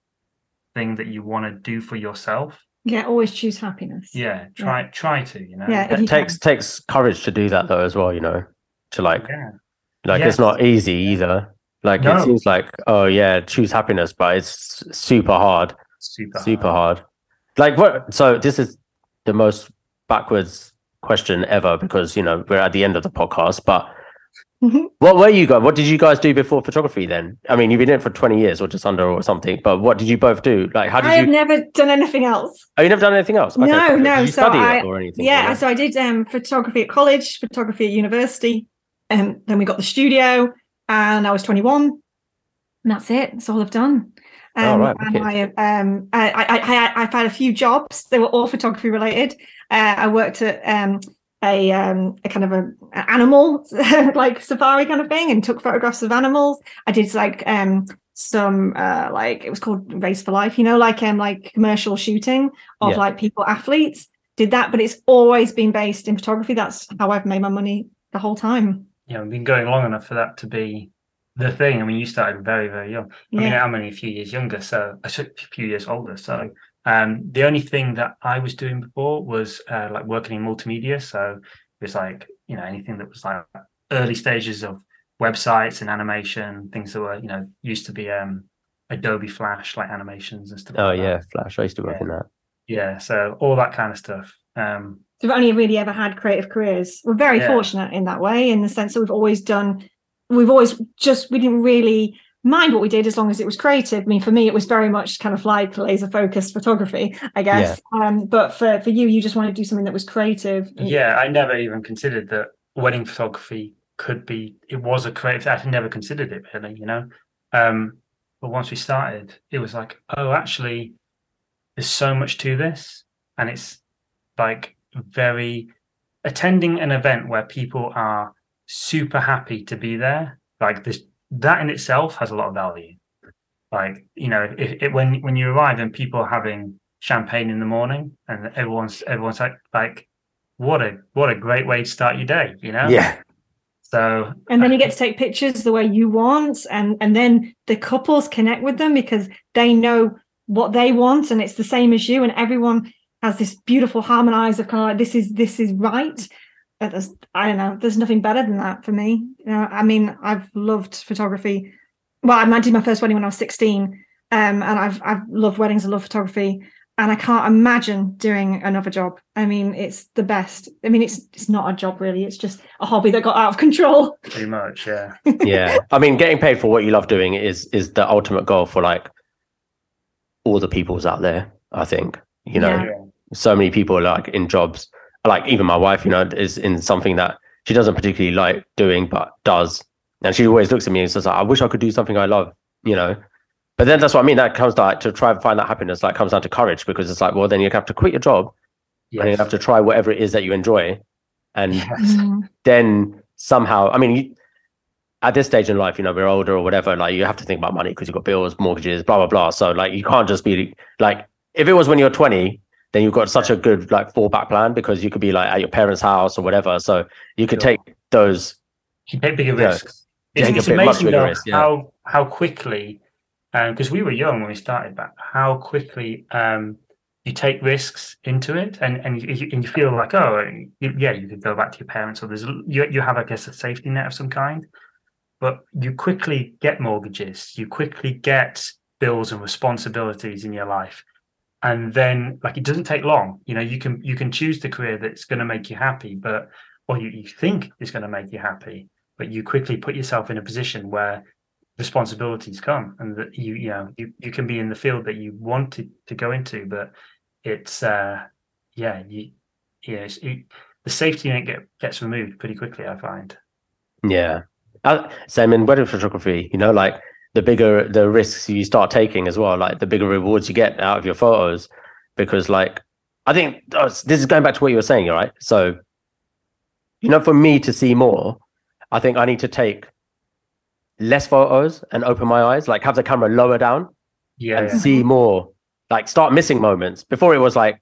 thing that you want to do for yourself. Yeah, always choose happiness. Yeah, try to, you know. Yeah, it takes courage to do that though as well, you know, to it's not easy either. Like it seems like, oh yeah, choose happiness, but it's super hard. Super hard. Like what? So this is the most backwards question ever because, you know, we're at the end of the podcast, but what did you guys do before photography then? I mean, you've been in it for 20 years or just under or something, but what did you both do? Like, how did you... I've never done anything else. Oh, you've never done anything else? Okay, no, no. Did you study it or anything? Yeah, so I did photography at college, photography at university, and then we got the studio and I was 21 and that's it. That's all I've done. I've had a few jobs. They were all photography related. I worked at... a kind of an animal like safari kind of thing and took photographs of animals. I did like some it was called Race for Life, you know, like commercial shooting of like people, athletes, did that, but it's always been based in photography. That's how I've made my money the whole time. Yeah, we've been going long enough for that to be the thing. I mean, you started very, very young. I mean, I'm only a few years older. So the only thing that I was doing before was like working in multimedia. So it was like, you know, anything that was like early stages of websites and animation, things that were, you know, used to be Adobe Flash, like animations and stuff. Flash. I used to work in that. Yeah. So all that kind of stuff. So we've only really ever had creative careers. We're very fortunate in that way, in the sense that we didn't really mind what we did as long as it was creative. I mean, for me, it was very much kind of like laser focused photography, I guess. Yeah. But for you, you just wanted to do something that was creative. Yeah, I never even considered that wedding photography was a creative. I never considered it really, you know. But once we started, it was like, oh, actually, there's so much to this. And it's like attending an event where people are super happy to be there. Like this, that in itself has a lot of value. Like, you know, when you arrive and people are having champagne in the morning and everyone's like what a great way to start your day, you know? Yeah. So and then you get to take pictures the way you want, and then the couples connect with them because they know what they want and it's the same as you, and everyone has this beautiful harmonize of kind of like this is right. I don't know, there's nothing better than that for me. You know, I mean, I've loved photography. Well, I did my first wedding when I was 16, and I've loved weddings, I love photography, and I can't imagine doing another job. I mean, it's the best. I mean, it's not a job really, it's just a hobby that got out of control. Pretty much, yeah. Yeah. I mean, getting paid for what you love doing is the ultimate goal for like all the peoples out there, I think. You know, so many people are like in jobs. Like even my wife, you know, is in something that she doesn't particularly like doing, but does. And she always looks at me and says, I wish I could do something I love, you know. But then that's what I mean. That comes down to try and find that happiness, like comes down to courage, because it's like, well, then you have to quit your job and you have to try whatever it is that you enjoy. And then somehow, I mean, at this stage in life, you know, we're older or whatever, like you have to think about money because you've got bills, mortgages, blah, blah, blah. So like, you can't just be like, if it was when you're 20, then you've got such a good like fallback plan because you could be like at your parents' house or whatever. So you could take those. You take bigger risks. It's amazing though, how quickly, because we were young when we started, but how quickly you take risks into it and you feel like, you could go back to your parents or you have, I guess, a safety net of some kind, but you quickly get mortgages, you quickly get bills and responsibilities in your life. And then, like, it doesn't take long. You know, you can choose the career that's going to make you happy, or you think is going to make you happy, but you quickly put yourself in a position where responsibilities come, and that you can be in the field that you wanted to go into, but it's the safety net gets removed pretty quickly, I find. Yeah, same in wedding photography. You know, like, the bigger the risks you start taking as well, like the bigger rewards you get out of your photos, because like, I think this is going back to what you were saying, right? So, you know, for me to see more, I think I need to take less photos and open my eyes, like have the camera lower down see more Like, start missing moments. Before it was like,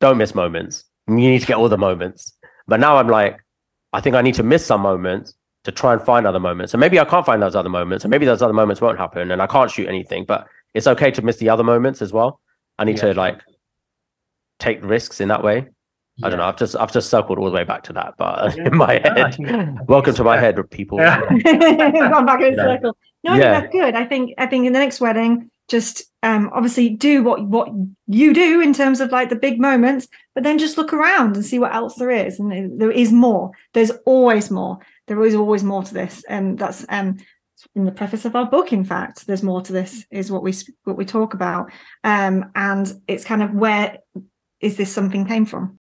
don't miss moments. You need to get all the moments. But now I'm like, I think I need to miss some moments to try and find other moments. And maybe I can't find those other moments, and maybe those other moments won't happen, and I can't shoot anything. But it's okay to miss the other moments as well. I need to like take risks in that way. Yeah. I don't know. I've just circled all the way back to that, but in my head, welcome to my head, people. Gone back in a circle. No, I think that's good. I think in the next wedding, just obviously do what you do in terms of like the big moments, but then just look around and see what else there is. And there is more. There's always more. There is always more to this, and that's in the preface of our book. In fact, there's more to this. Is what we talk about, and it's kind of where Is This Something came from.